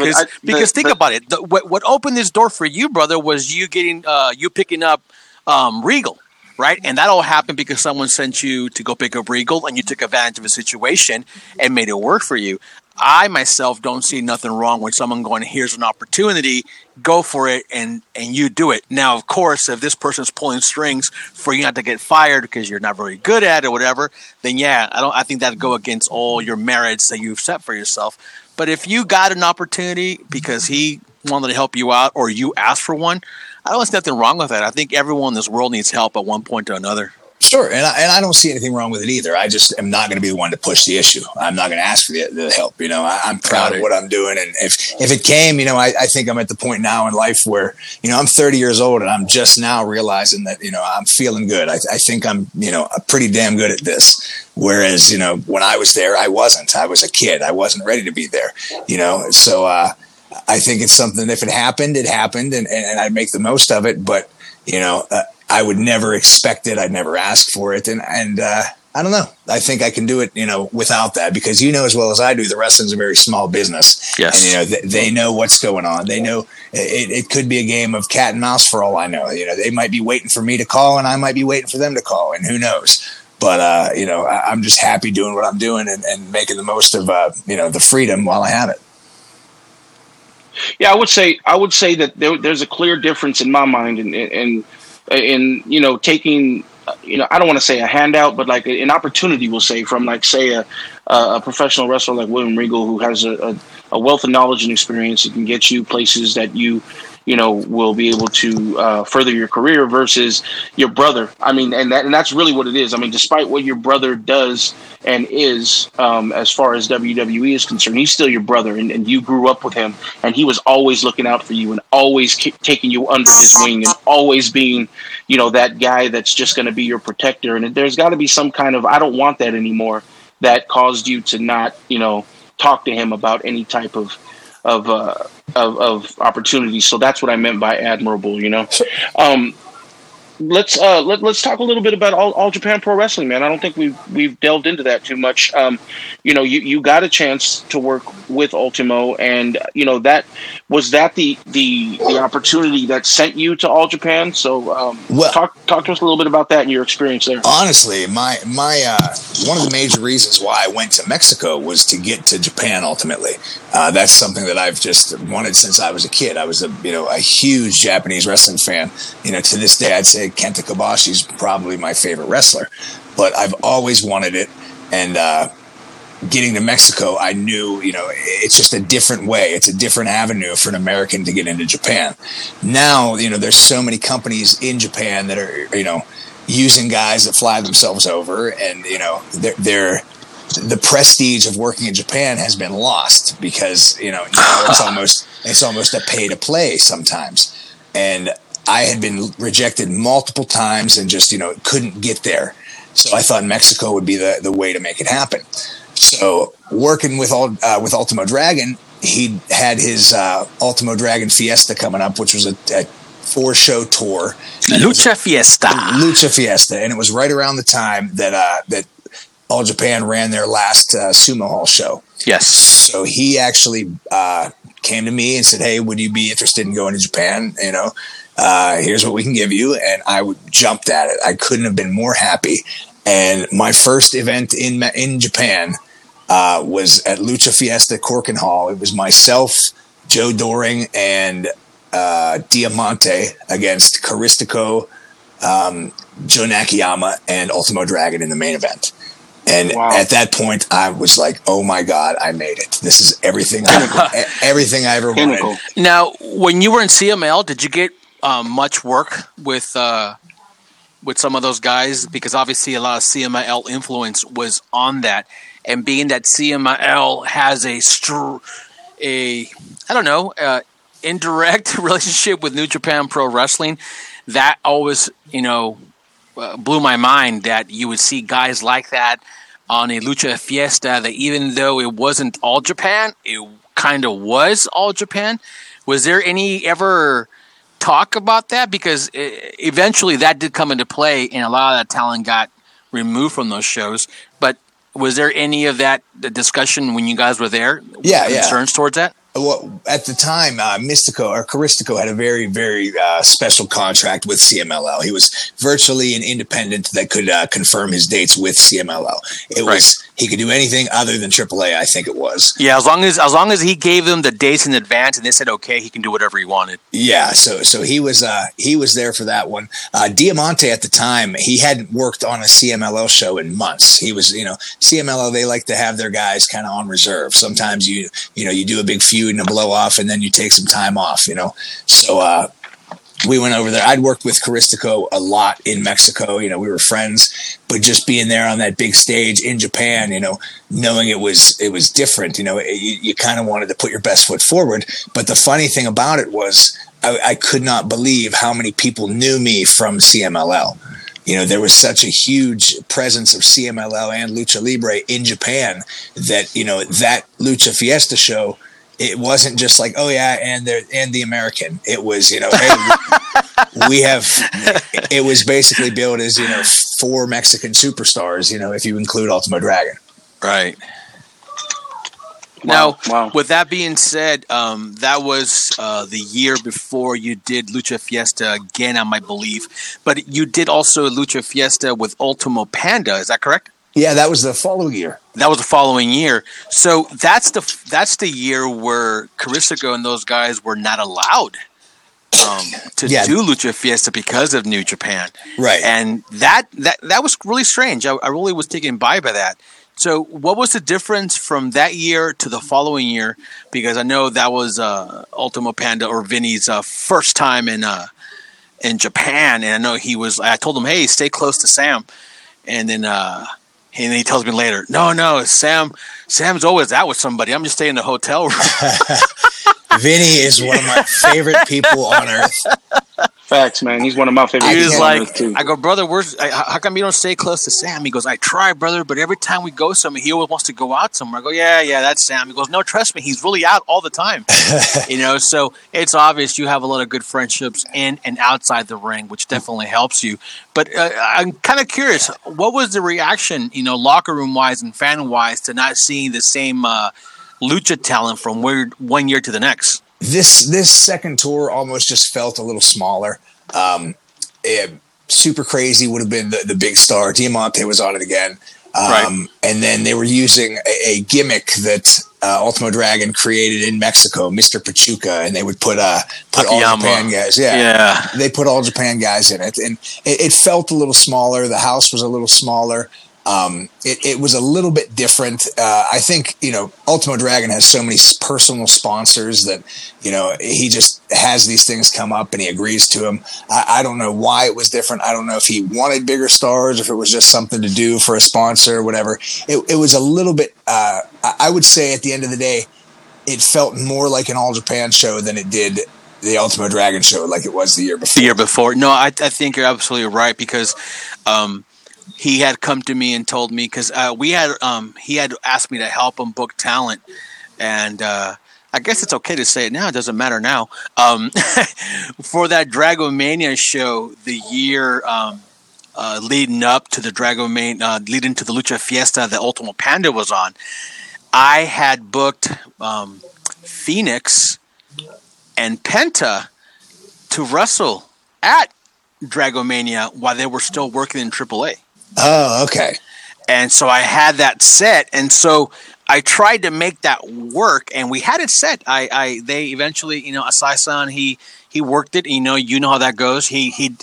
think about it. What opened this door for you, brother, was you getting you picking up Regal. Right, and that all happened because someone sent you to go pick up Regal, and you took advantage of a situation and made it work for you. I myself don't see nothing wrong with someone going, here's an opportunity, go for it, and you do it. Now, of course, if this person's pulling strings for you not to get fired because you're not very good at it or whatever, then yeah, I think that'd go against all your merits that you've set for yourself. But if you got an opportunity because he wanted to help you out or you asked for one, I don't see nothing wrong with that. I think everyone in this world needs help at one point or another. Sure, and I don't see anything wrong with it either. I just am not going to be the one to push the issue. I'm not going to ask for the help. You know, I'm proud of what I'm doing, and if it came, you know, I think I'm at the point now in life where, you know, I'm 30 years old, and I'm just now realizing that, you know, I'm feeling good. I think I'm, you know, pretty damn good at this. Whereas, you know, when I was there, I wasn't. I was a kid. I wasn't ready to be there. You know, so I think it's something. If it happened, and I'd make the most of it. But, you know, I would never expect it. I'd never ask for it. And I don't know. I think I can do it, you know, without that, because, you know, as well as I do, the wrestling's a very small business. Yes. And, you know, they know what's going on. They know it could be a game of cat and mouse for all I know. You know, they might be waiting for me to call, and I might be waiting for them to call, and who knows. But, you know, I'm just happy doing what I'm doing and making the most of, you know, the freedom while I have it. Yeah, I would say that there's a clear difference in my mind in you know, taking, you know, I don't want to say a handout, but like an opportunity, we'll say, from like, say, a professional wrestler like William Regal, who has a wealth of knowledge and experience that can get you places that you know, will be able to further your career, versus your brother. I mean, and that's really what it is. I mean, despite what your brother does and is, as far as WWE is concerned, he's still your brother, and you grew up with him, and he was always looking out for you and always taking you under his wing and always being, you know, that guy that's just going to be your protector. And there's got to be some kind of, I don't want that anymore, that caused you to not, you know, talk to him about any type of opportunities. So that's what I meant by admirable, you know. Let's talk a little bit about All Japan Pro Wrestling, man. I don't think we've delved into that too much. You know, you got a chance to work with Ultimo, and you know, that was that the opportunity that sent you to All Japan. So talk to us a little bit about that and your experience there. Honestly, my one of the major reasons why I went to Mexico was to get to Japan. Ultimately, that's something that I've just wanted since I was a kid. I was a huge Japanese wrestling fan. You know, to this day, I'd say Kenta Kobashi's probably my favorite wrestler, but I've always wanted it. And getting to Mexico, I knew, you know, it's just a different way. It's a different avenue for an American to get into Japan. Now, you know, there's so many companies in Japan that are, you know, using guys that fly themselves over, and, you know, they're the prestige of working in Japan has been lost because, you know, it's almost a pay to play sometimes. And I had been rejected multiple times and just, you know, couldn't get there. So I thought Mexico would be the way to make it happen. So working with Ultimo Dragon, he had his Ultimo Dragon Fiesta coming up, which was a 4-show tour. Lucha Fiesta. And it was right around the time that All Japan ran their last Sumo Hall show. Yes. So he actually came to me and said, "Hey, would you be interested in going to Japan? You know, here's what we can give you." And I jumped at it. I couldn't have been more happy. And my first event in Japan was at Lucha Fiesta Corken Hall. It was myself, Joe Doring, and Diamante against Caristico, Joe Nakayama, and Ultimo Dragon in the main event. And wow. At that point, I was like, "Oh my God, I made it! This is everything, everything I ever wanted." Now, when you were in CML, did you get much work with some of those guys? Because obviously, a lot of CML influence was on that, and being that CML has a indirect relationship with New Japan Pro Wrestling, that always, you know, blew my mind that you would see guys like that on a Lucha Fiesta, that even though it wasn't All Japan, it kind of was All Japan. Was there any ever talk about that? Because eventually that did come into play and a lot of that talent got removed from those shows. But was there any of that discussion when you guys were there? Yeah, concerns towards that? Well, at the time, Mystico or Caristico had a very, very special contract with CMLL. He was virtually an independent that could confirm his dates with CMLL. He could do anything other than AAA, I think it was. Yeah, as long as he gave them the dates in advance and they said okay, he can do whatever he wanted. Yeah, so he was there for that one. Diamante at the time, he hadn't worked on a CMLL show in months. He was, you know, CMLL, they like to have their guys kind of on reserve. Sometimes you know you do a big feud and a blow off, and then you take some time off, you know. So we went over there. I'd worked with Caristico a lot in Mexico, you know, we were friends, but just being there on that big stage in Japan, you know, knowing it was different, you know, you kind of wanted to put your best foot forward. But the funny thing about it was I could not believe how many people knew me from CMLL. You know, there was such a huge presence of CMLL and Lucha Libre in Japan that, you know, that Lucha Fiesta show, it wasn't just like, oh yeah, and the American. It was, you know, hey, it was basically billed as, you know, 4 Mexican superstars, you know, if you include Ultimo Dragon. Right. Wow. Now, with that being said, that was the year before you did Lucha Fiesta again, I might believe. But you did also Lucha Fiesta with Ultimo Panda, is that correct? Yeah, that was the following year. So that's the year where Caristico and those guys were not allowed to do Lucha Fiesta because of New Japan. Right. And that was really strange. I really was taken aback by that. So what was the difference from that year to the following year? Because I know that was Ultimo Panda or Vinny's first time in Japan. And I know I told him, hey, stay close to Sam. And then... And then he tells me later, no, Sam's always out with somebody. I'm just staying in the hotel room. Vinny is one of my favorite people on earth. Facts, man. He's one of my favorite people. He was like, too. I go, brother, how come you don't stay close to Sam? He goes, I try, brother, but every time we go somewhere, he always wants to go out somewhere. I go, yeah, that's Sam. He goes, no, trust me, he's really out all the time. You know, so it's obvious you have a lot of good friendships in and outside the ring, which definitely helps you. But I'm kind of curious, what was the reaction, you know, locker room wise and fan wise, to not seeing the same Lucha talent from one year to the next? This second tour almost just felt a little smaller. Super Crazy would have been the big star. Diamante was on it again. Right. And then they were using a gimmick that Ultimo Dragon created in Mexico, Mr. Pachuca, and they would put All Japan guys. Yeah. They put All Japan guys in it. And it felt a little smaller. The house was a little smaller. It was a little bit different. I think, Ultimo Dragon has so many personal sponsors that, he just has these things come up and he agrees to them. I don't know why it was different. I don't know if he wanted bigger stars, if it was just something to do for a sponsor or whatever. It was a little bit, I would say at the end of the day, it felt more like an All Japan show than it did the Ultimo Dragon show, like it was the year before. No, I think you're absolutely right, because, he had come to me and told me, because he had asked me to help him book talent, and I guess it's okay to say it now. It doesn't matter now. For that Dragomania show, the year leading up to the Dragomania, leading to the Lucha Fiesta that Ultimo Panda was on, I had booked Phoenix and Penta to wrestle at Dragomania while they were still working in AAA. Oh, okay. And so I had that set, and so I tried to make that work, and we had it set. They eventually, Asai-san, he worked it. You know how that goes. He.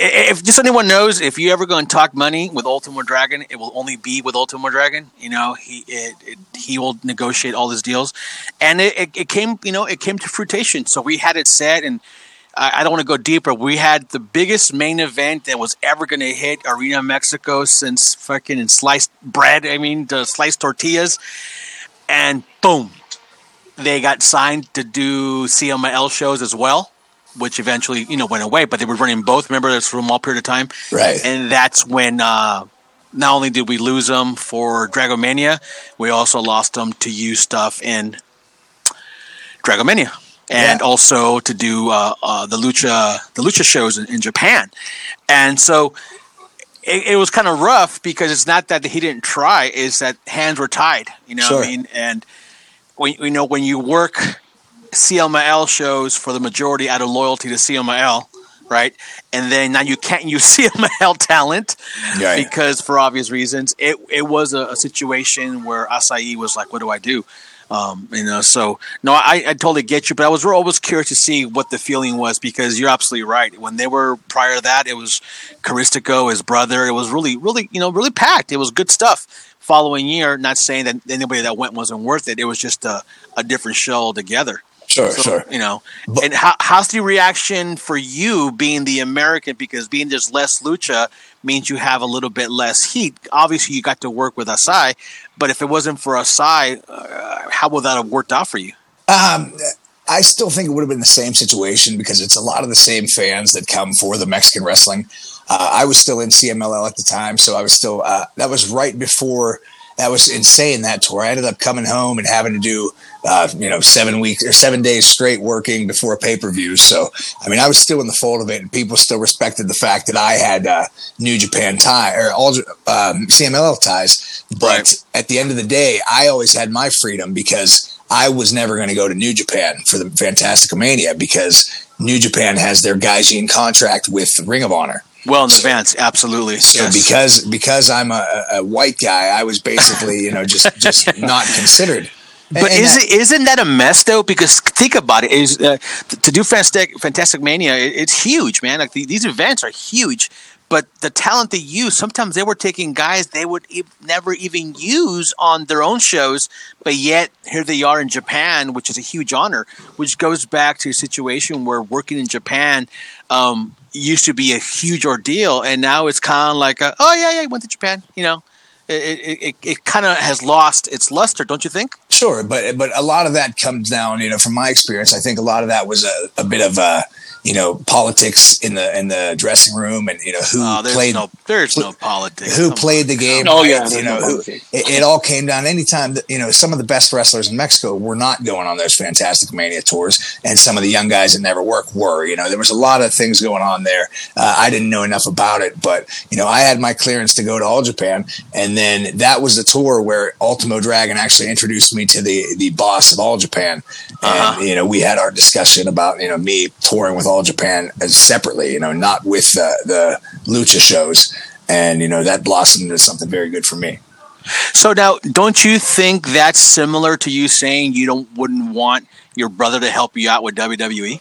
If just anyone knows, if you ever go and talk money with Ultimo Dragon, it will only be with Ultimo Dragon. He will negotiate all his deals, and it came. It came to fruition. So we had it set, and I don't want to go deeper. We had the biggest main event that was ever going to hit Arena Mexico since sliced bread. The sliced tortillas. And boom, they got signed to do CMLL shows as well, which eventually, went away. But they were running both. Remember, that's for a long period of time. Right. And that's when not only did we lose them for Dragomania, we also lost them to use stuff in Dragomania. And also to do the lucha shows in Japan, and so it was kind of rough, because it's not that he didn't try; is that hands were tied. Sure. What I mean? And when you work CMLL shows for the majority out of loyalty to CMLL, right? And then now you can't use CMLL talent because for obvious reasons. It was a situation where Asai was like, "What do I do?" So no, I totally get you, but I was always curious to see what the feeling was, because you're absolutely right. When they were prior to that, it was Caristico, his brother. It was really, really, really packed. It was good stuff. Following year, not saying that anybody that went wasn't worth it. It was just a different show altogether. Sure. And how's the reaction for you being the American? Because being just less lucha means you have a little bit less heat. Obviously, you got to work with Asai, but if it wasn't for Asai, how would that have worked out for you? I still think it would have been the same situation, because it's a lot of the same fans that come for the Mexican wrestling. I was still in CMLL at the time, so I was still that was right before. That was insane, that tour. I ended up coming home and having to do, 7 weeks or 7 days straight working before a pay-per-view. So, I was still in the fold of it, and people still respected the fact that I had New Japan tie or all CMLL ties. But at the end of the day, I always had my freedom, because I was never going to go to New Japan for the Fantastica Mania, because New Japan has their Gaijin contract with Ring of Honor. Well, in advance, absolutely. So because I'm a white guy, I was basically, just not considered. But isn't that a mess, though? Because think about it. Is to do Fantastic Mania, it's huge, man. Like these events are huge. But the talent they use, sometimes they were taking guys they would never even use on their own shows, but yet here they are in Japan, which is a huge honor, which goes back to a situation where working in Japan used to be a huge ordeal, and now it's kind of like, I went to Japan, It kind of has lost its luster, don't you think? Sure, but a lot of that comes down, from my experience. I think a lot of that was a bit of politics in the dressing room, and who played. There's no politics. Who played the game? Oh yeah, it all came down. Anytime that some of the best wrestlers in Mexico were not going on those Fantastic Mania tours, and some of the young guys that never worked were. There was a lot of things going on there. I didn't know enough about it, but I had my clearance to go to All Japan, and then that was the tour where Ultimo Dragon actually introduced me to the boss of All Japan, and we had our discussion about me touring with All Japan separately, not with the lucha shows, and that blossomed into something very good for me. So now, don't you think that's similar to you saying you wouldn't want your brother to help you out with WWE?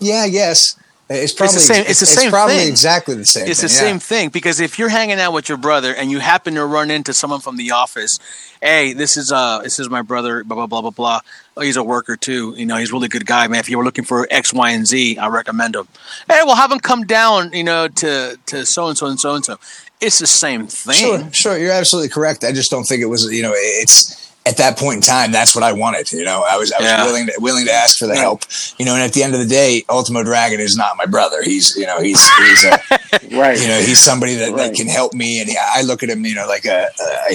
Yes. It's probably the same. It's the same. It's probably thing. Exactly the same. It's thing, the yeah. same thing, because if you're hanging out with your brother and you happen to run into someone from the office, hey, this is my brother, blah blah blah blah blah. Oh, he's a worker too. You know, he's a really good guy, man. If you were looking for X, Y, and Z, I recommend him. Hey, well, have him come down, you know, to so and so and so and so. It's the same thing. Sure. You're absolutely correct. I just don't think it was. You know, it's. At that point in time, that's what I wanted. You know, I was willing to ask for the help. You know, and at the end of the day, Ultimo Dragon is not my brother. He's right. You know, he's somebody that can help me. And I look at him, you know, like a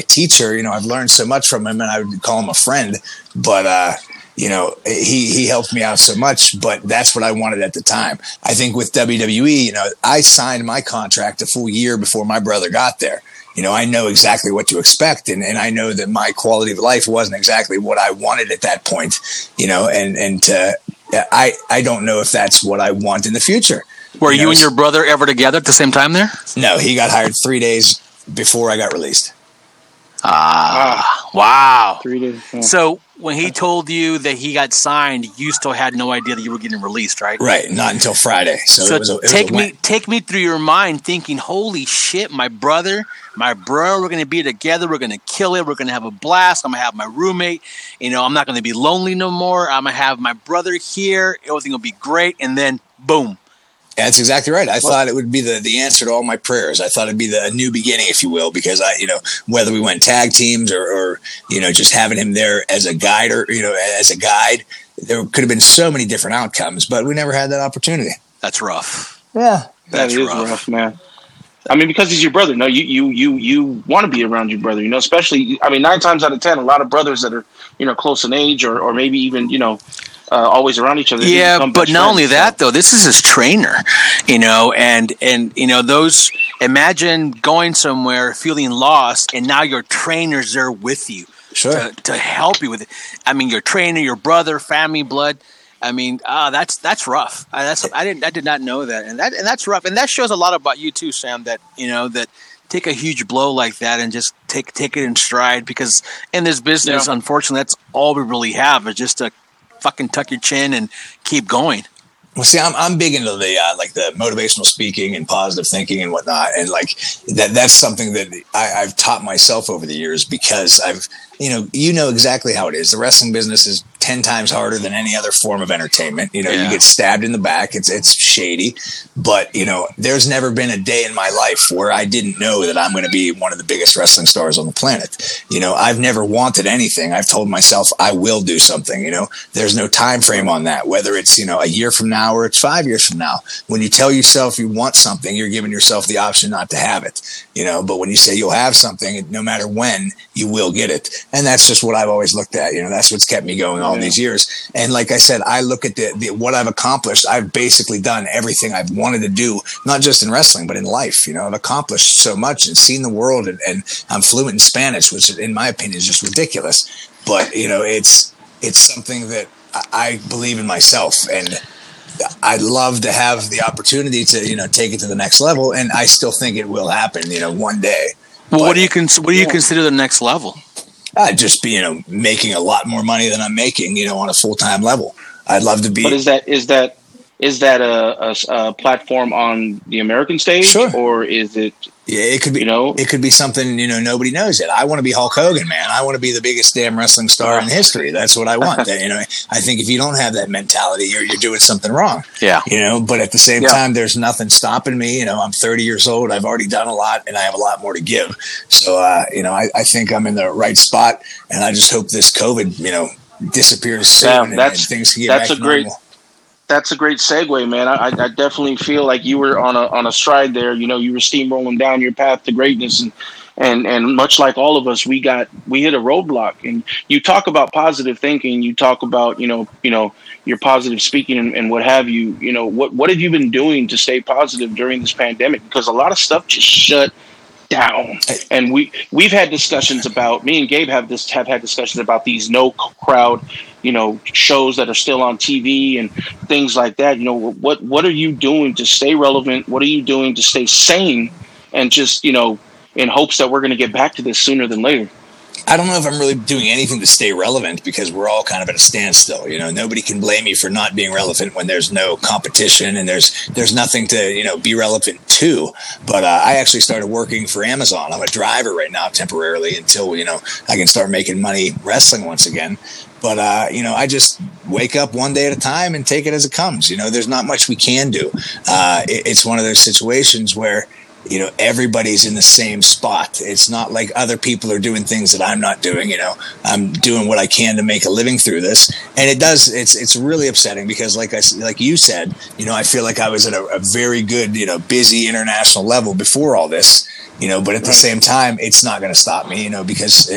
teacher. You know, I've learned so much from him, and I would call him a friend. But you know, he helped me out so much. But that's what I wanted at the time. I think with WWE, you know, I signed my contract a full year before my brother got there. You know, I know exactly what to expect, and I know that my quality of life wasn't exactly what I wanted at that point, you know, and I don't know if that's what I want in the future. Were you and your brother ever together at the same time there? No, he got hired 3 days before I got released. Wow. 3 days. Yeah. So when he told you that he got signed, you still had no idea that you were getting released, right? Right. Not until Friday. So take me through your mind thinking, holy shit, my brother, we're going to be together. We're going to kill it. We're going to have a blast. I'm going to have my roommate. You know, I'm not going to be lonely no more. I'm going to have my brother here. Everything will be great. And then boom. That's exactly right. I thought it would be the answer to all my prayers. I thought it'd be a new beginning, if you will, because I, you know, whether we went tag teams or you know, just having him there as a guide or, you know, as a guide, there could have been so many different outcomes, but we never had that opportunity. That's rough. Yeah. That is rough, man. I mean, because he's your brother. No, you want to be around your brother, you know, especially, I mean, 9 times out of 10, a lot of brothers that are, you know, close in age or maybe even, you know, always around each other. Yeah, but not only that, though, this is his trainer, you know, and you know, those, imagine going somewhere, feeling lost, and now your trainer's there with you to help you with it. I mean, your trainer, your brother, family, blood. I mean, that's rough. I did not know that. And that's rough. And that shows a lot about you too, Sam, that, you know, that take a huge blow like that and just take it in stride, because in this business, unfortunately, that's all we really have is just a fucking tuck your chin and keep going. Well, see, I'm big into the like the motivational speaking and positive thinking and whatnot, and like that's something that I've taught myself over the years, because I've you know exactly how it is. The wrestling business is 10 times harder than any other form of entertainment. You know, you get stabbed in the back. It's shady, but you know, there's never been a day in my life where I didn't know that I'm going to be one of the biggest wrestling stars on the planet. You know, I've never wanted anything. I've told myself I will do something. You know, there's no time frame on that, whether it's, you know, a year from now or it's 5 years from now. When you tell yourself you want something, you're giving yourself the option not to have it, you know, but when you say you'll have something, no matter when, you will get it. And that's just what I've always looked at. You know, that's what's kept me going all these years. And like I said, I look at the what I've accomplished. I've basically done everything I've wanted to do, not just in wrestling, but in life. You know, I've accomplished so much and seen the world, and I'm fluent in Spanish, which in my opinion is just ridiculous. But, you know, it's something that I believe in myself, and I'd love to have the opportunity to, you know, take it to the next level. And I still think it will happen, you know, one day. Well, but what do you consider the next level? Just be, you know, making a lot more money than I'm making, you know, on a full-time level. I'd love to be. But is that a platform on the American stage? Sure. Or is it? Yeah, it could be. You know, it could be something, you know, nobody knows yet. I want to be Hulk Hogan, man. I want to be the biggest damn wrestling star in history. That's what I want. You know, I think if you don't have that mentality, you're doing something wrong. Yeah. You know, but at the same time, there's nothing stopping me. You know, I'm 30 years old. I've already done a lot, and I have a lot more to give. So, you know, I think I'm in the right spot, and I just hope this COVID, you know, disappears soon and things can get back to normal. That's a great segue, man. I definitely feel like you were on a stride there. You know, you were steamrolling down your path to greatness, and much like all of us, we hit a roadblock. And you talk about positive thinking, you talk about you know your positive speaking and what have you. You know, what have you been doing to stay positive during this pandemic? Because a lot of stuff just shut down, and we've had discussions about, me and Gabe have had discussions about these no crowd, you know, shows that are still on TV and things like that. You know, what are you doing to stay relevant? What are you doing to stay sane? And just, you know, in hopes that we're going to get back to this sooner than later. I don't know if I'm really doing anything to stay relevant because we're all kind of at a standstill. You know, nobody can blame me for not being relevant when there's no competition and there's nothing to, you know, be relevant to. But I actually started working for Amazon. I'm a driver right now temporarily until, you know, I can start making money wrestling once again. But, you know, I just wake up one day at a time and take it as it comes. You know, there's not much we can do. It's one of those situations where, you know, everybody's in the same spot. It's not like other people are doing things that I'm not doing. You know, I'm doing what I can to make a living through this. And it does, it's really upsetting because like you said, you know, I feel like I was at a very good, you know, busy international level before all this, you know, but at the same time, it's not going to stop me, you know, because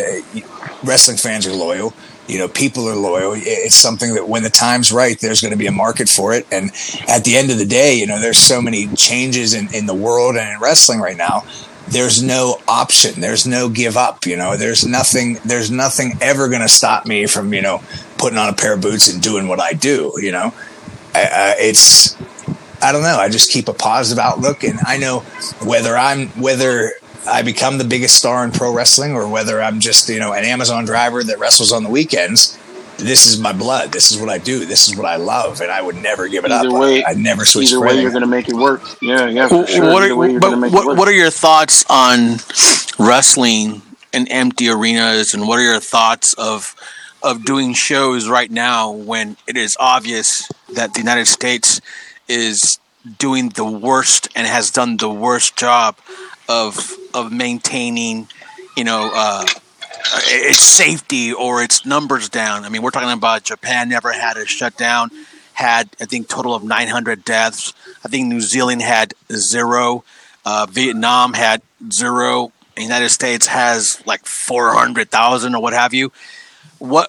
wrestling fans are loyal. You know, people are loyal. It's something that when the time's right, there's going to be a market for it. And at the end of the day, you know, there's so many changes in the world and in wrestling right now. There's no option. There's no give up. You know, there's nothing ever going to stop me from, you know, putting on a pair of boots and doing what I do. You know, I don't know. I just keep a positive outlook. And I know whether I become the biggest star in pro wrestling or whether I'm just, you know, an Amazon driver that wrestles on the weekends, this is my blood. This is what I do. This is what I love. And I would never give it either up. Way, I'd never switch. Either way, you're going to make it work. Yeah, yeah, for sure. What are your thoughts on wrestling in empty arenas? And what are your thoughts of doing shows right now when it is obvious that the United States is doing the worst and has done the worst job of maintaining, you know, its safety or its numbers down? I mean, we're talking about Japan never had a shutdown, had, I think, total of 900 deaths. I think New Zealand had 0. Vietnam had 0. The United States has like 400,000 or what have you. What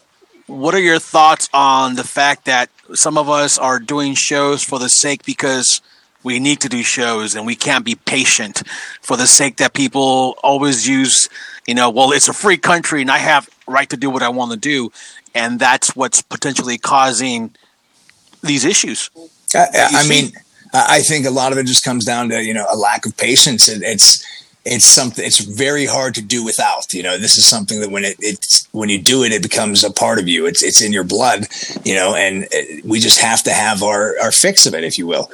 are your thoughts on the fact that some of us are doing shows for the sake because we need to do shows and we can't be patient for the sake that people always use, you know, well, it's a free country and I have right to do what I want to do. And that's what's potentially causing these issues. I mean, I think a lot of it just comes down to, you know, a lack of patience. It's something, it's very hard to do without, you know. This is something that when you do it, it becomes a part of you. It's in your blood, you know, and we just have to have our fix of it, if you will.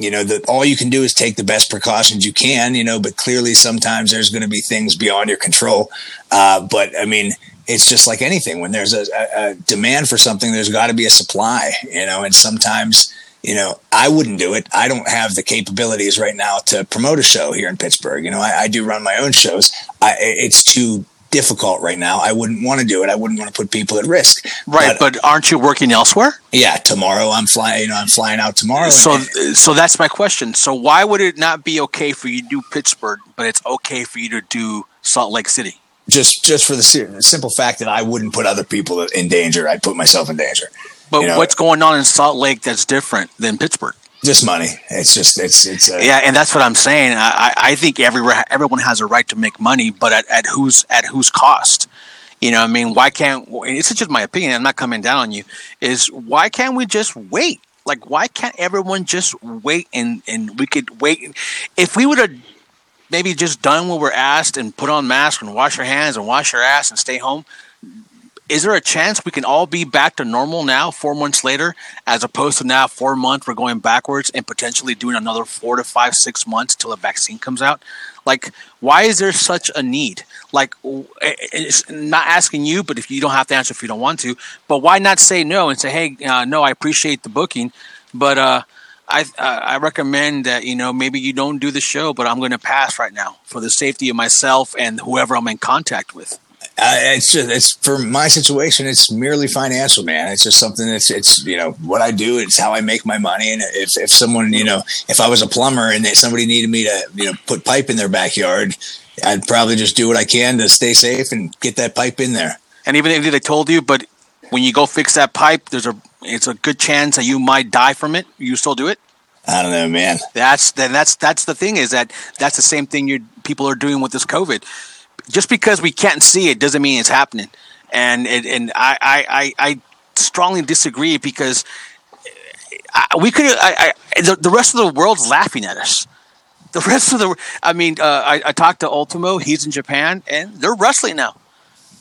You know, all you can do is take the best precautions you can, you know, but clearly sometimes there's going to be things beyond your control. But I mean, it's just like anything. When there's a demand for something, there's got to be a supply, you know, and sometimes, you know, I wouldn't do it. I don't have the capabilities right now to promote a show here in Pittsburgh. You know, I do run my own shows. It's too difficult right now. I wouldn't want to do it. I wouldn't want to put people at risk. Right, but aren't you working elsewhere? Yeah, tomorrow I'm flying. You know, I'm flying out tomorrow. So that's my question. So why would it not be okay for you to do Pittsburgh, but it's okay for you to do Salt Lake City? Just for the simple fact that I wouldn't put other people in danger. I'd put myself in danger. But you know, what's going on in Salt Lake that's different than Pittsburgh? Just money. Yeah, and that's what I'm saying. I think everyone has a right to make money, but at whose cost? You know, I mean, why can't? It's just my opinion. I'm not coming down on you. Why can't we just wait? Like, why can't everyone just wait? And we could wait if we would have maybe just done what we're asked and put on masks and wash your hands and wash your ass and stay home. Is there a chance we can all be back to normal now, 4 months later, as opposed to now 4 months we're going backwards and potentially doing another 4 to 5, 6 months till a vaccine comes out? Like, why is there such a need? Like, it's not asking you, but if you don't have to answer if you don't want to, but why not say no and say, hey, no, I appreciate the booking, but I recommend that, you know, maybe you don't do the show, but I'm going to pass right now for the safety of myself and whoever I'm in contact with. It's for my situation. It's merely financial, man. It's just something that's you know what I do. It's how I make my money. And if someone, you know, if I was a plumber and somebody needed me to, you know, put pipe in their backyard, I'd probably just do what I can to stay safe and get that pipe in there. And even if they told you, but when you go fix that pipe, it's a good chance that you might die from it. You still do it? I don't know, man. That's the thing is that's the same thing people are doing with this COVID. Just because we can't see it doesn't mean it's happening. And I strongly disagree because the rest of the world's laughing at us. I talked to Ultimo. He's in Japan, and they're wrestling now.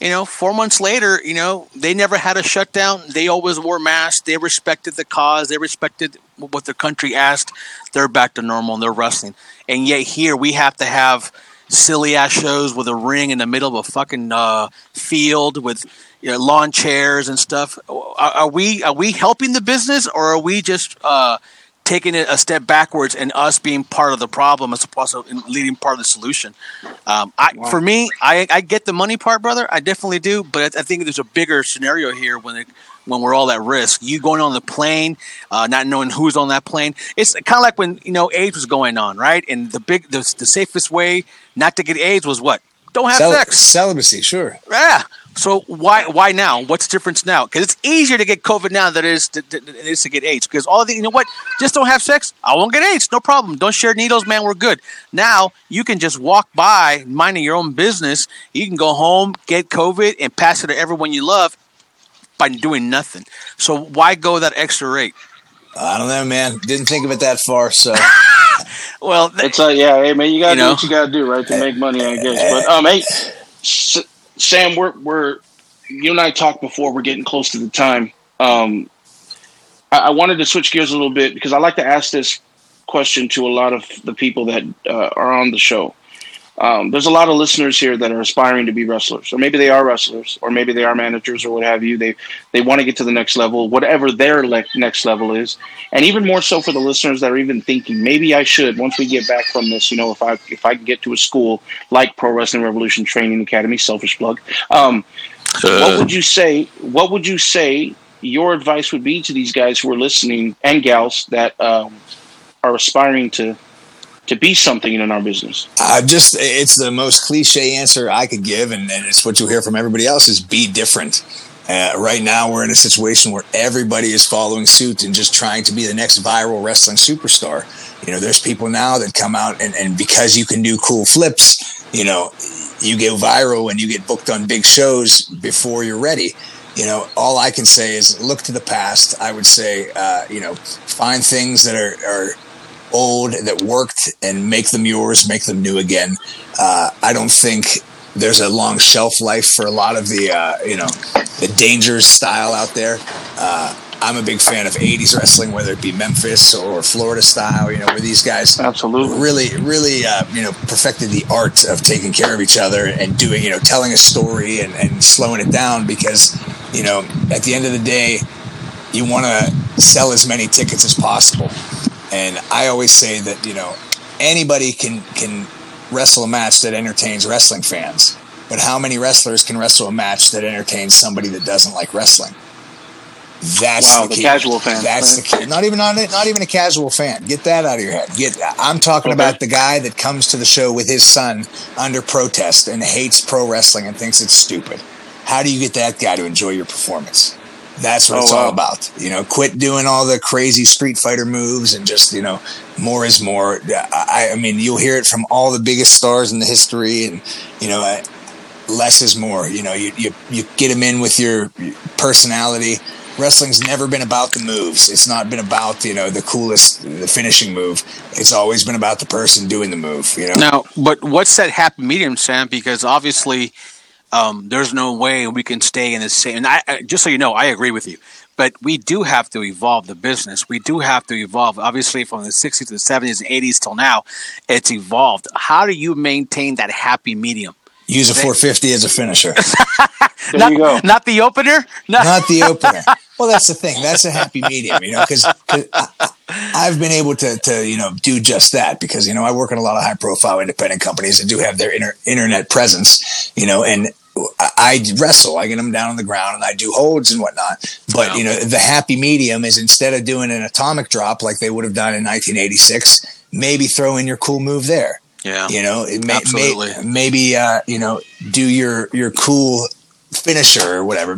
you know, 4 months later, you know, they never had a shutdown. They always wore masks. They respected the cause. They respected what their country asked. They're back to normal and they're wrestling. And yet here we have to have silly-ass shows with a ring in the middle of a fucking field with, you know, lawn chairs and stuff. Are we helping the business, or are we just taking it a step backwards and us being part of the problem as opposed to leading part of the solution? For me, I get the money part, brother. I definitely do. But I think there's a bigger scenario here when we're all at risk. You going on the plane, not knowing who's on that plane. It's kind of like when, you know, AIDS was going on, right? And the safest way not to get AIDS was what? Don't have sex. Celibacy, sure. Yeah. So why now? What's the difference now? Because it's easier to get COVID now than it is to get AIDS. Because all of the, you know what? Just don't have sex. I won't get AIDS. No problem. Don't share needles, man. We're good. Now you can just walk by minding your own business. You can go home, get COVID, and pass it to everyone you love by doing nothing. So why go that extra rate? I don't know, man. Didn't think of it that far, so. Well, it's hey, man, you got to do what you got to do, right, to make money, I guess. But, hey, Sam, we're you and I talked before. We're getting close to the time. I wanted to switch gears a little bit because I like to ask this question to a lot of the people that are on the show. There's a lot of listeners here that are aspiring to be wrestlers, or maybe they are wrestlers, or maybe they are managers, or what have you. They want to get to the next level, whatever their next level is. And even more so for the listeners that are even thinking, maybe I should, once we get back from this, you know, if I can get to a school like Pro Wrestling Revolution Training Academy, selfish plug, what would you say your advice would be to these guys who are listening and gals that are aspiring to be something in our business? It's the most cliche answer I could give, and it's what you'll hear from everybody else, is be different. Right now, we're in a situation where everybody is following suit and just trying to be the next viral wrestling superstar. You know, there's people now that come out and because you can do cool flips, you know, you go viral and you get booked on big shows before you're ready. You know, all I can say is look to the past. I would say, find things that are old that worked and make them yours, make them new again. I don't think there's a long shelf life for a lot of the the dangerous style out there. I'm a big fan of 80s wrestling, whether it be Memphis or Florida style, you know, where these guys absolutely really perfected the art of taking care of each other and doing, you know, telling a story and slowing it down, because, you know, at the end of the day, you want to sell as many tickets as possible. And I always say that, you know, anybody can wrestle a match that entertains wrestling fans, but how many wrestlers can wrestle a match that entertains somebody that doesn't like wrestling? That's the key. Casual fan. That's the key. Not even a casual fan. Get that out of your head. I'm talking about the guy that comes to the show with his son under protest and hates pro wrestling and thinks it's stupid. How do you get that guy to enjoy your performance? That's what it's all about. You know, quit doing all the crazy Street Fighter moves and just, you know, more is more. I mean, you'll hear it from all the biggest stars in the history, and, you know, less is more. You know, you get them in with your personality. Wrestling's never been about the moves. It's not been about, you know, the finishing move. It's always been about the person doing the move, you know. Now, but what's that happy medium, Sam? Because obviously there's no way we can stay in the same. And I, just so you know, I agree with you. But we do have to evolve the business. We do have to evolve. Obviously, from the 60s to the 70s and 80s till now, it's evolved. How do you maintain that happy medium? Use a 450 as a finisher. There you go. Not the opener? Not the opener. Well, that's the thing. That's a happy medium, you know, because I've been able to, you know, do just that because, you know, I work in a lot of high-profile independent companies that do have their internet presence, you know, and I wrestle. I get them down on the ground and I do holds and whatnot. But, you know, the happy medium is, instead of doing an atomic drop like they would have done in 1986, maybe throw in your cool move there. Yeah. You know, it maybe, you know, do your cool finisher or whatever.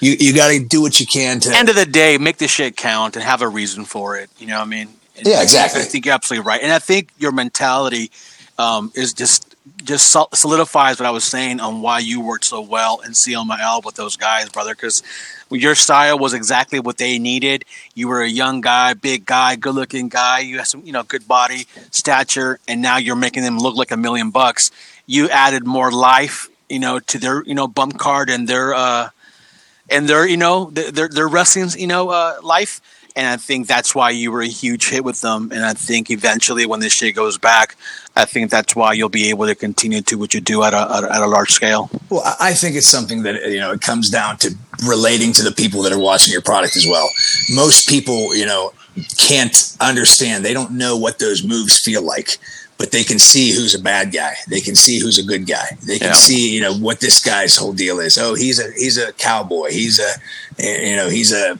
You got to do what you can to. End of the day, make the shit count and have a reason for it. You know what I mean? And, yeah, exactly. I think you're absolutely right. And I think your mentality is just solidifies what I was saying on why you worked so well in CMLL with those guys, brother, because your style was exactly what they needed. You were a young guy, big guy, good-looking guy. You had some, you know, good body, stature, and now you're making them look like $1 million bucks. You added more life you know, to their, you know, bump card and their, you know, their wrestling, you know, life. And I think that's why you were a huge hit with them. And I think eventually when this shit goes back, I think that's why you'll be able to continue to what you do at a large scale. Well, I think it's something that, you know, it comes down to relating to the people that are watching your product as well. Most people, you know, can't understand. They don't know what those moves feel like, but they can see who's a bad guy. They can see who's a good guy. They can see, you know, what this guy's whole deal is. Oh, he's a cowboy. He's a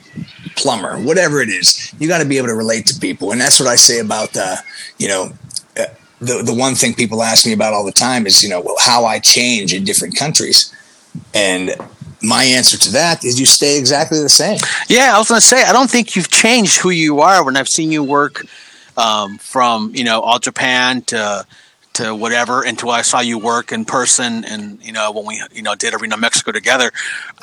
plumber, whatever it is. You got to be able to relate to people. And that's what I say about, you know, the one thing people ask me about all the time is, you know, well, how I change in different countries. And my answer to that is you stay exactly the same. Yeah, I was going to say, I don't think you've changed who you are when I've seen you work from, you know, All Japan to whatever, until I saw you work in person and, you know, when we, you know, did Arena Mexico together.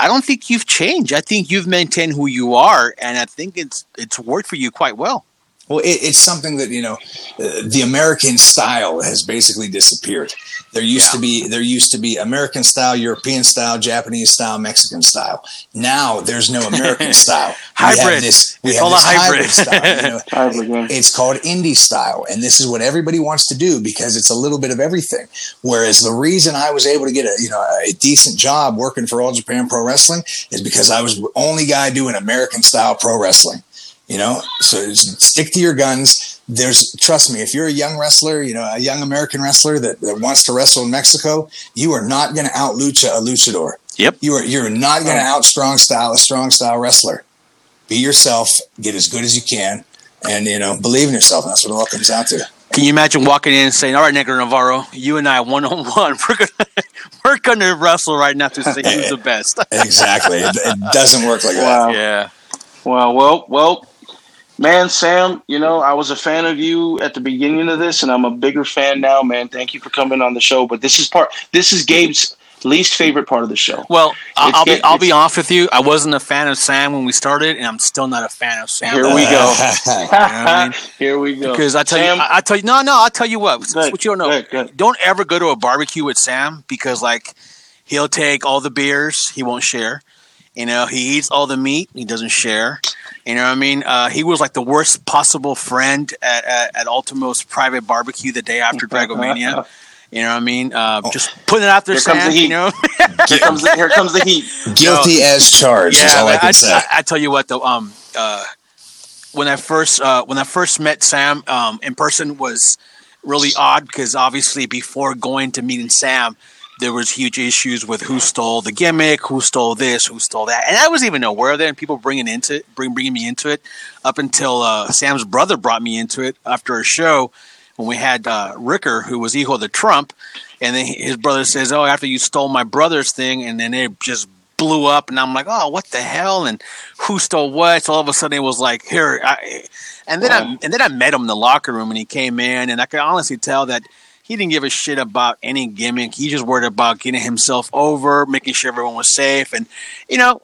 I don't think you've changed. I think you've maintained who you are, and I think it's worked for you quite well. Well, it's something that, you know, the American style has basically disappeared. There used to be American style, European style, Japanese style, Mexican style. Now there's no American style. Hybrid. We have this hybrid style. You know, hybrid, yeah. It's called indie style, and this is what everybody wants to do because it's a little bit of everything. Whereas the reason I was able to get a decent job working for All Japan Pro Wrestling is because I was the only guy doing American style pro wrestling. You know, so stick to your guns. Trust me, if you're a young wrestler, you know, a young American wrestler that wants to wrestle in Mexico, you are not going to out lucha a luchador. Yep. You're not going to out strong style wrestler. Be yourself, get as good as you can, and, you know, believe in yourself. And that's what it all comes down to. Can you imagine walking in and saying, "All right, Negro Navarro, you and I, 1-on-1, we're gonna wrestle right now to see who's the best." Exactly. It doesn't work like that. Yeah. Well. Man, Sam, you know, I was a fan of you at the beginning of this, and I'm a bigger fan now, man. Thank you for coming on the show. But this is Gabe's least favorite part of the show. Well, I'll be off with you. I wasn't a fan of Sam when we started, and I'm still not a fan of Sam. Here we go. You know what I mean? Here we go. Because I'll tell you what. That's what you don't know. Good. Don't ever go to a barbecue with Sam because, like, he'll take all the beers. He won't share. You know, he eats all the meat. He doesn't share. You know what I mean? He was like the worst possible friend at Ultimo's private barbecue the day after Dragomania. You know what I mean? Just putting it out there, Sam. You know, here comes the heat. Guilty as charged is all I can say. I tell you what, though. When I first met Sam in person was really odd because obviously before going to meeting Sam, there was huge issues with who stole the gimmick, who stole this, who stole that. And I wasn't even aware of that, and people bringing me into it up until Sam's brother brought me into it after a show when we had Ricker, who was Hijo de Trump. And then his brother says, "Oh, after you stole my brother's thing," and then it just blew up. And I'm like, "Oh, what the hell? And who stole what?" So all of a sudden it was like, here. And then I met him in the locker room, and he came in, and I could honestly tell that he didn't give a shit about any gimmick. He just worried about getting himself over, making sure everyone was safe, and, you know,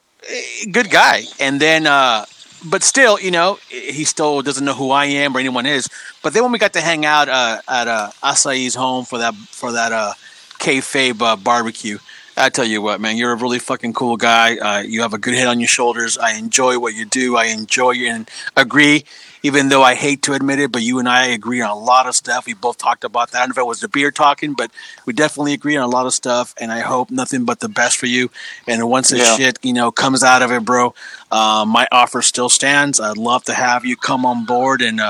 good guy. And then, but still, you know, he still doesn't know who I am or anyone is. But then when we got to hang out at Asai's home for that kayfabe barbecue, I tell you what, man, you're a really fucking cool guy. You have a good head on your shoulders. I enjoy what you do. I enjoy you and agree. Even though I hate to admit it, but you and I agree on a lot of stuff. We both talked about that. I don't know if it was the beer talking, but we definitely agree on a lot of stuff. And I hope nothing but the best for you. And once this shit, you know, comes out of it, bro, my offer still stands. I'd love to have you come on board and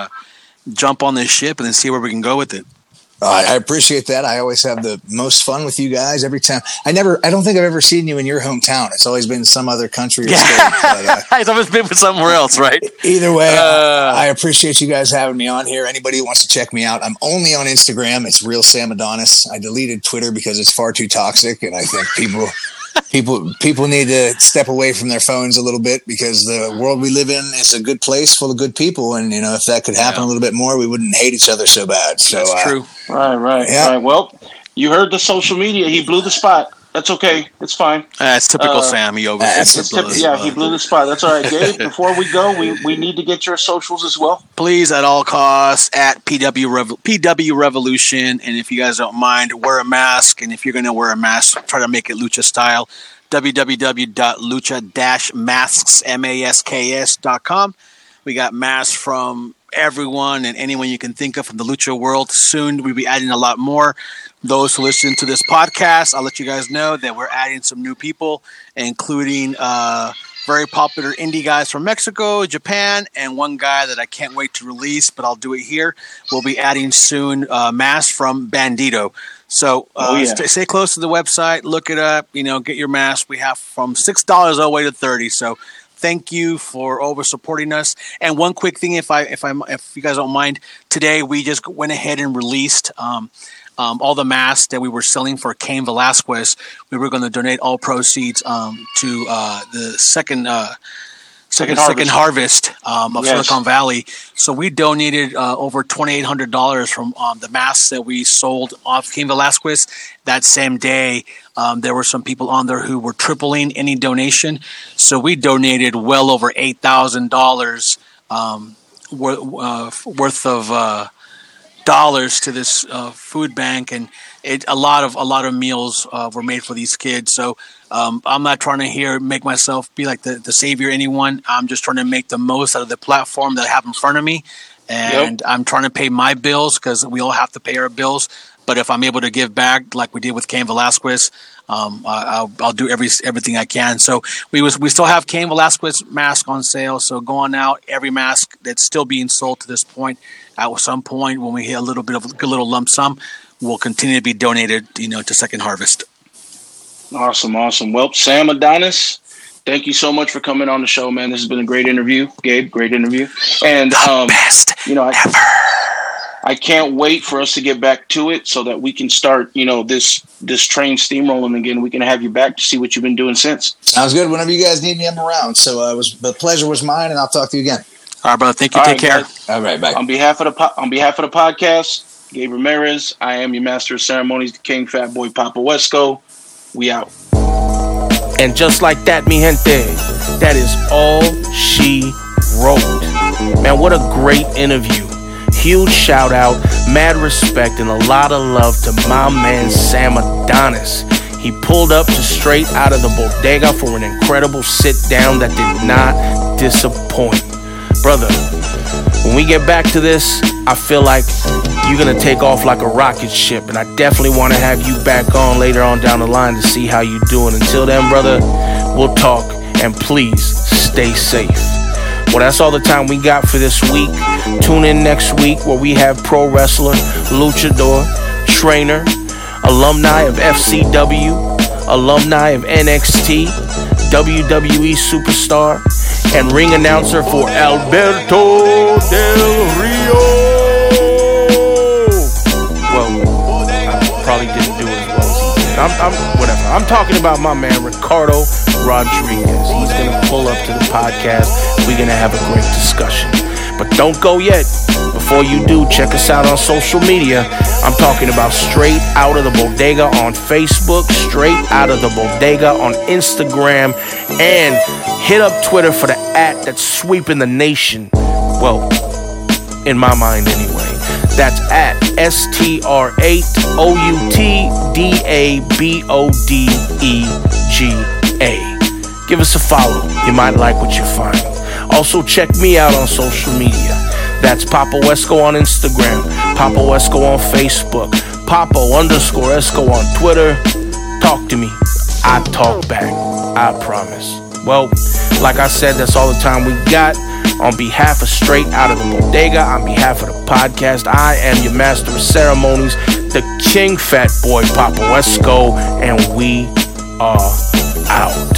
jump on this ship and then see where we can go with it. I appreciate that. I always have the most fun with you guys every time. I don't think I've ever seen you in your hometown. It's always been some other country or state. But, it's always been somewhere else, right? Either way, I appreciate you guys having me on here. Anybody who wants to check me out, I'm only on Instagram. It's Real Sam Adonis. I deleted Twitter because it's far too toxic, and I think people people need to step away from their phones a little bit because the world we live in is a good place full of good people. And, you know, if that could happen a little bit more, we wouldn't hate each other so bad. So that's true. Right. Well, you heard the social media. He blew the spot. That's okay. It's fine. It's typical Sam. He he blew the spot. That's all right, Gabe. Before we go, we need to get your socials as well. Please, at all costs, at PW Revolution. And if you guys don't mind, wear a mask. And if you're going to wear a mask, try to make it Lucha style. www.lucha-masks.com. We got masks from everyone and anyone you can think of from the Lucha world. Soon we'll be adding a lot more. Those who listen to this podcast, I'll let you guys know that we're adding some new people, including very popular indie guys from Mexico, Japan, and one guy that I can't wait to release, but I'll do it here. We'll be adding soon Mass from Bandito. So stay close to the website, look it up, get your mask. We have from $6 all the way to $30. So thank you for supporting us. And one quick thing, if you guys don't mind, today we just went ahead and released all the masks that we were selling for Cain Velasquez. We were going to donate all proceeds to the second harvest of Silicon Valley. So we donated over $2,800 from the masks that we sold off Cain Velasquez. That same day, there were some people on there who were tripling any donation. So we donated well over $8,000 worth of dollars to this food bank, and a lot of meals were made for these kids. So I'm not trying to make myself be like the savior of anyone. I'm just trying to make the most out of the platform that I have in front of me, and I'm trying to pay my bills because we all have to pay our bills. But if I'm able to give back like we did with Cain Velasquez, I'll do everything I can. So we still have Cain Velasquez mask on sale. So go on out, every mask that's still being sold to this point. At some point, when we hit a little lump sum, will continue to be donated, to Second Harvest. Awesome. Well, Sam Adonis, thank you so much for coming on the show, man. This has been a great interview, Gabe. Great interview, and best I can't wait for us to get back to it so that we can start, this train steamrolling again. We can have you back to see what you've been doing since. Sounds good. Whenever you guys need me, I'm around. So the pleasure was mine, and I'll talk to you again. All right, brother. Thank you. All Take right, care. Guys. All right, bye. On behalf of the podcast, Gabe Ramirez. I am your master of ceremonies, the King Fat Boy Papo Esco. We out. And just like that, mi gente, that is all she wrote. Man, what a great interview. Huge shout out, mad respect, and a lot of love to my man Sam Adonis. He pulled up straight out of the bodega for an incredible sit down that did not disappoint. Brother, when we get back to this, I feel like you're going to take off like a rocket ship, and I definitely want to have you back on later on down the line to see how you're doing. Until then, brother, we'll talk, and please stay safe. Well, that's all the time we got for this week. Tune in next week where we have pro wrestler, luchador, trainer, alumni of FCW, alumni of NXT, WWE superstar, and ring announcer for Alberto Del Rio. Well, I probably didn't do it as well as he did. I'm talking about my man Ricardo Rodriguez. He's going to pull up to the podcast. We're going to have a great discussion. But don't go yet. Before you do, check us out on social media. I'm talking about Straight Out of the Bodega on Facebook, Straight Out of the Bodega on Instagram, and hit up Twitter for the @ that's sweeping the nation. Well, in my mind anyway. That's @ STR8OUTDABODEGA. Give us a follow. You might like what you find. Also, check me out on social media. That's Papo Esco on Instagram, Papo Esco on Facebook, Papo_Esco on Twitter. Talk to me. I talk back. I promise. Well, like I said, that's all the time we got. On behalf of Straight Out of the Bodega, on behalf of the podcast, I am your master of ceremonies, the King Fat Boy Papo Esco, and we are out.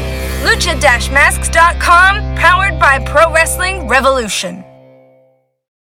Lucha-masks.com, powered by Pro Wrestling Revolution.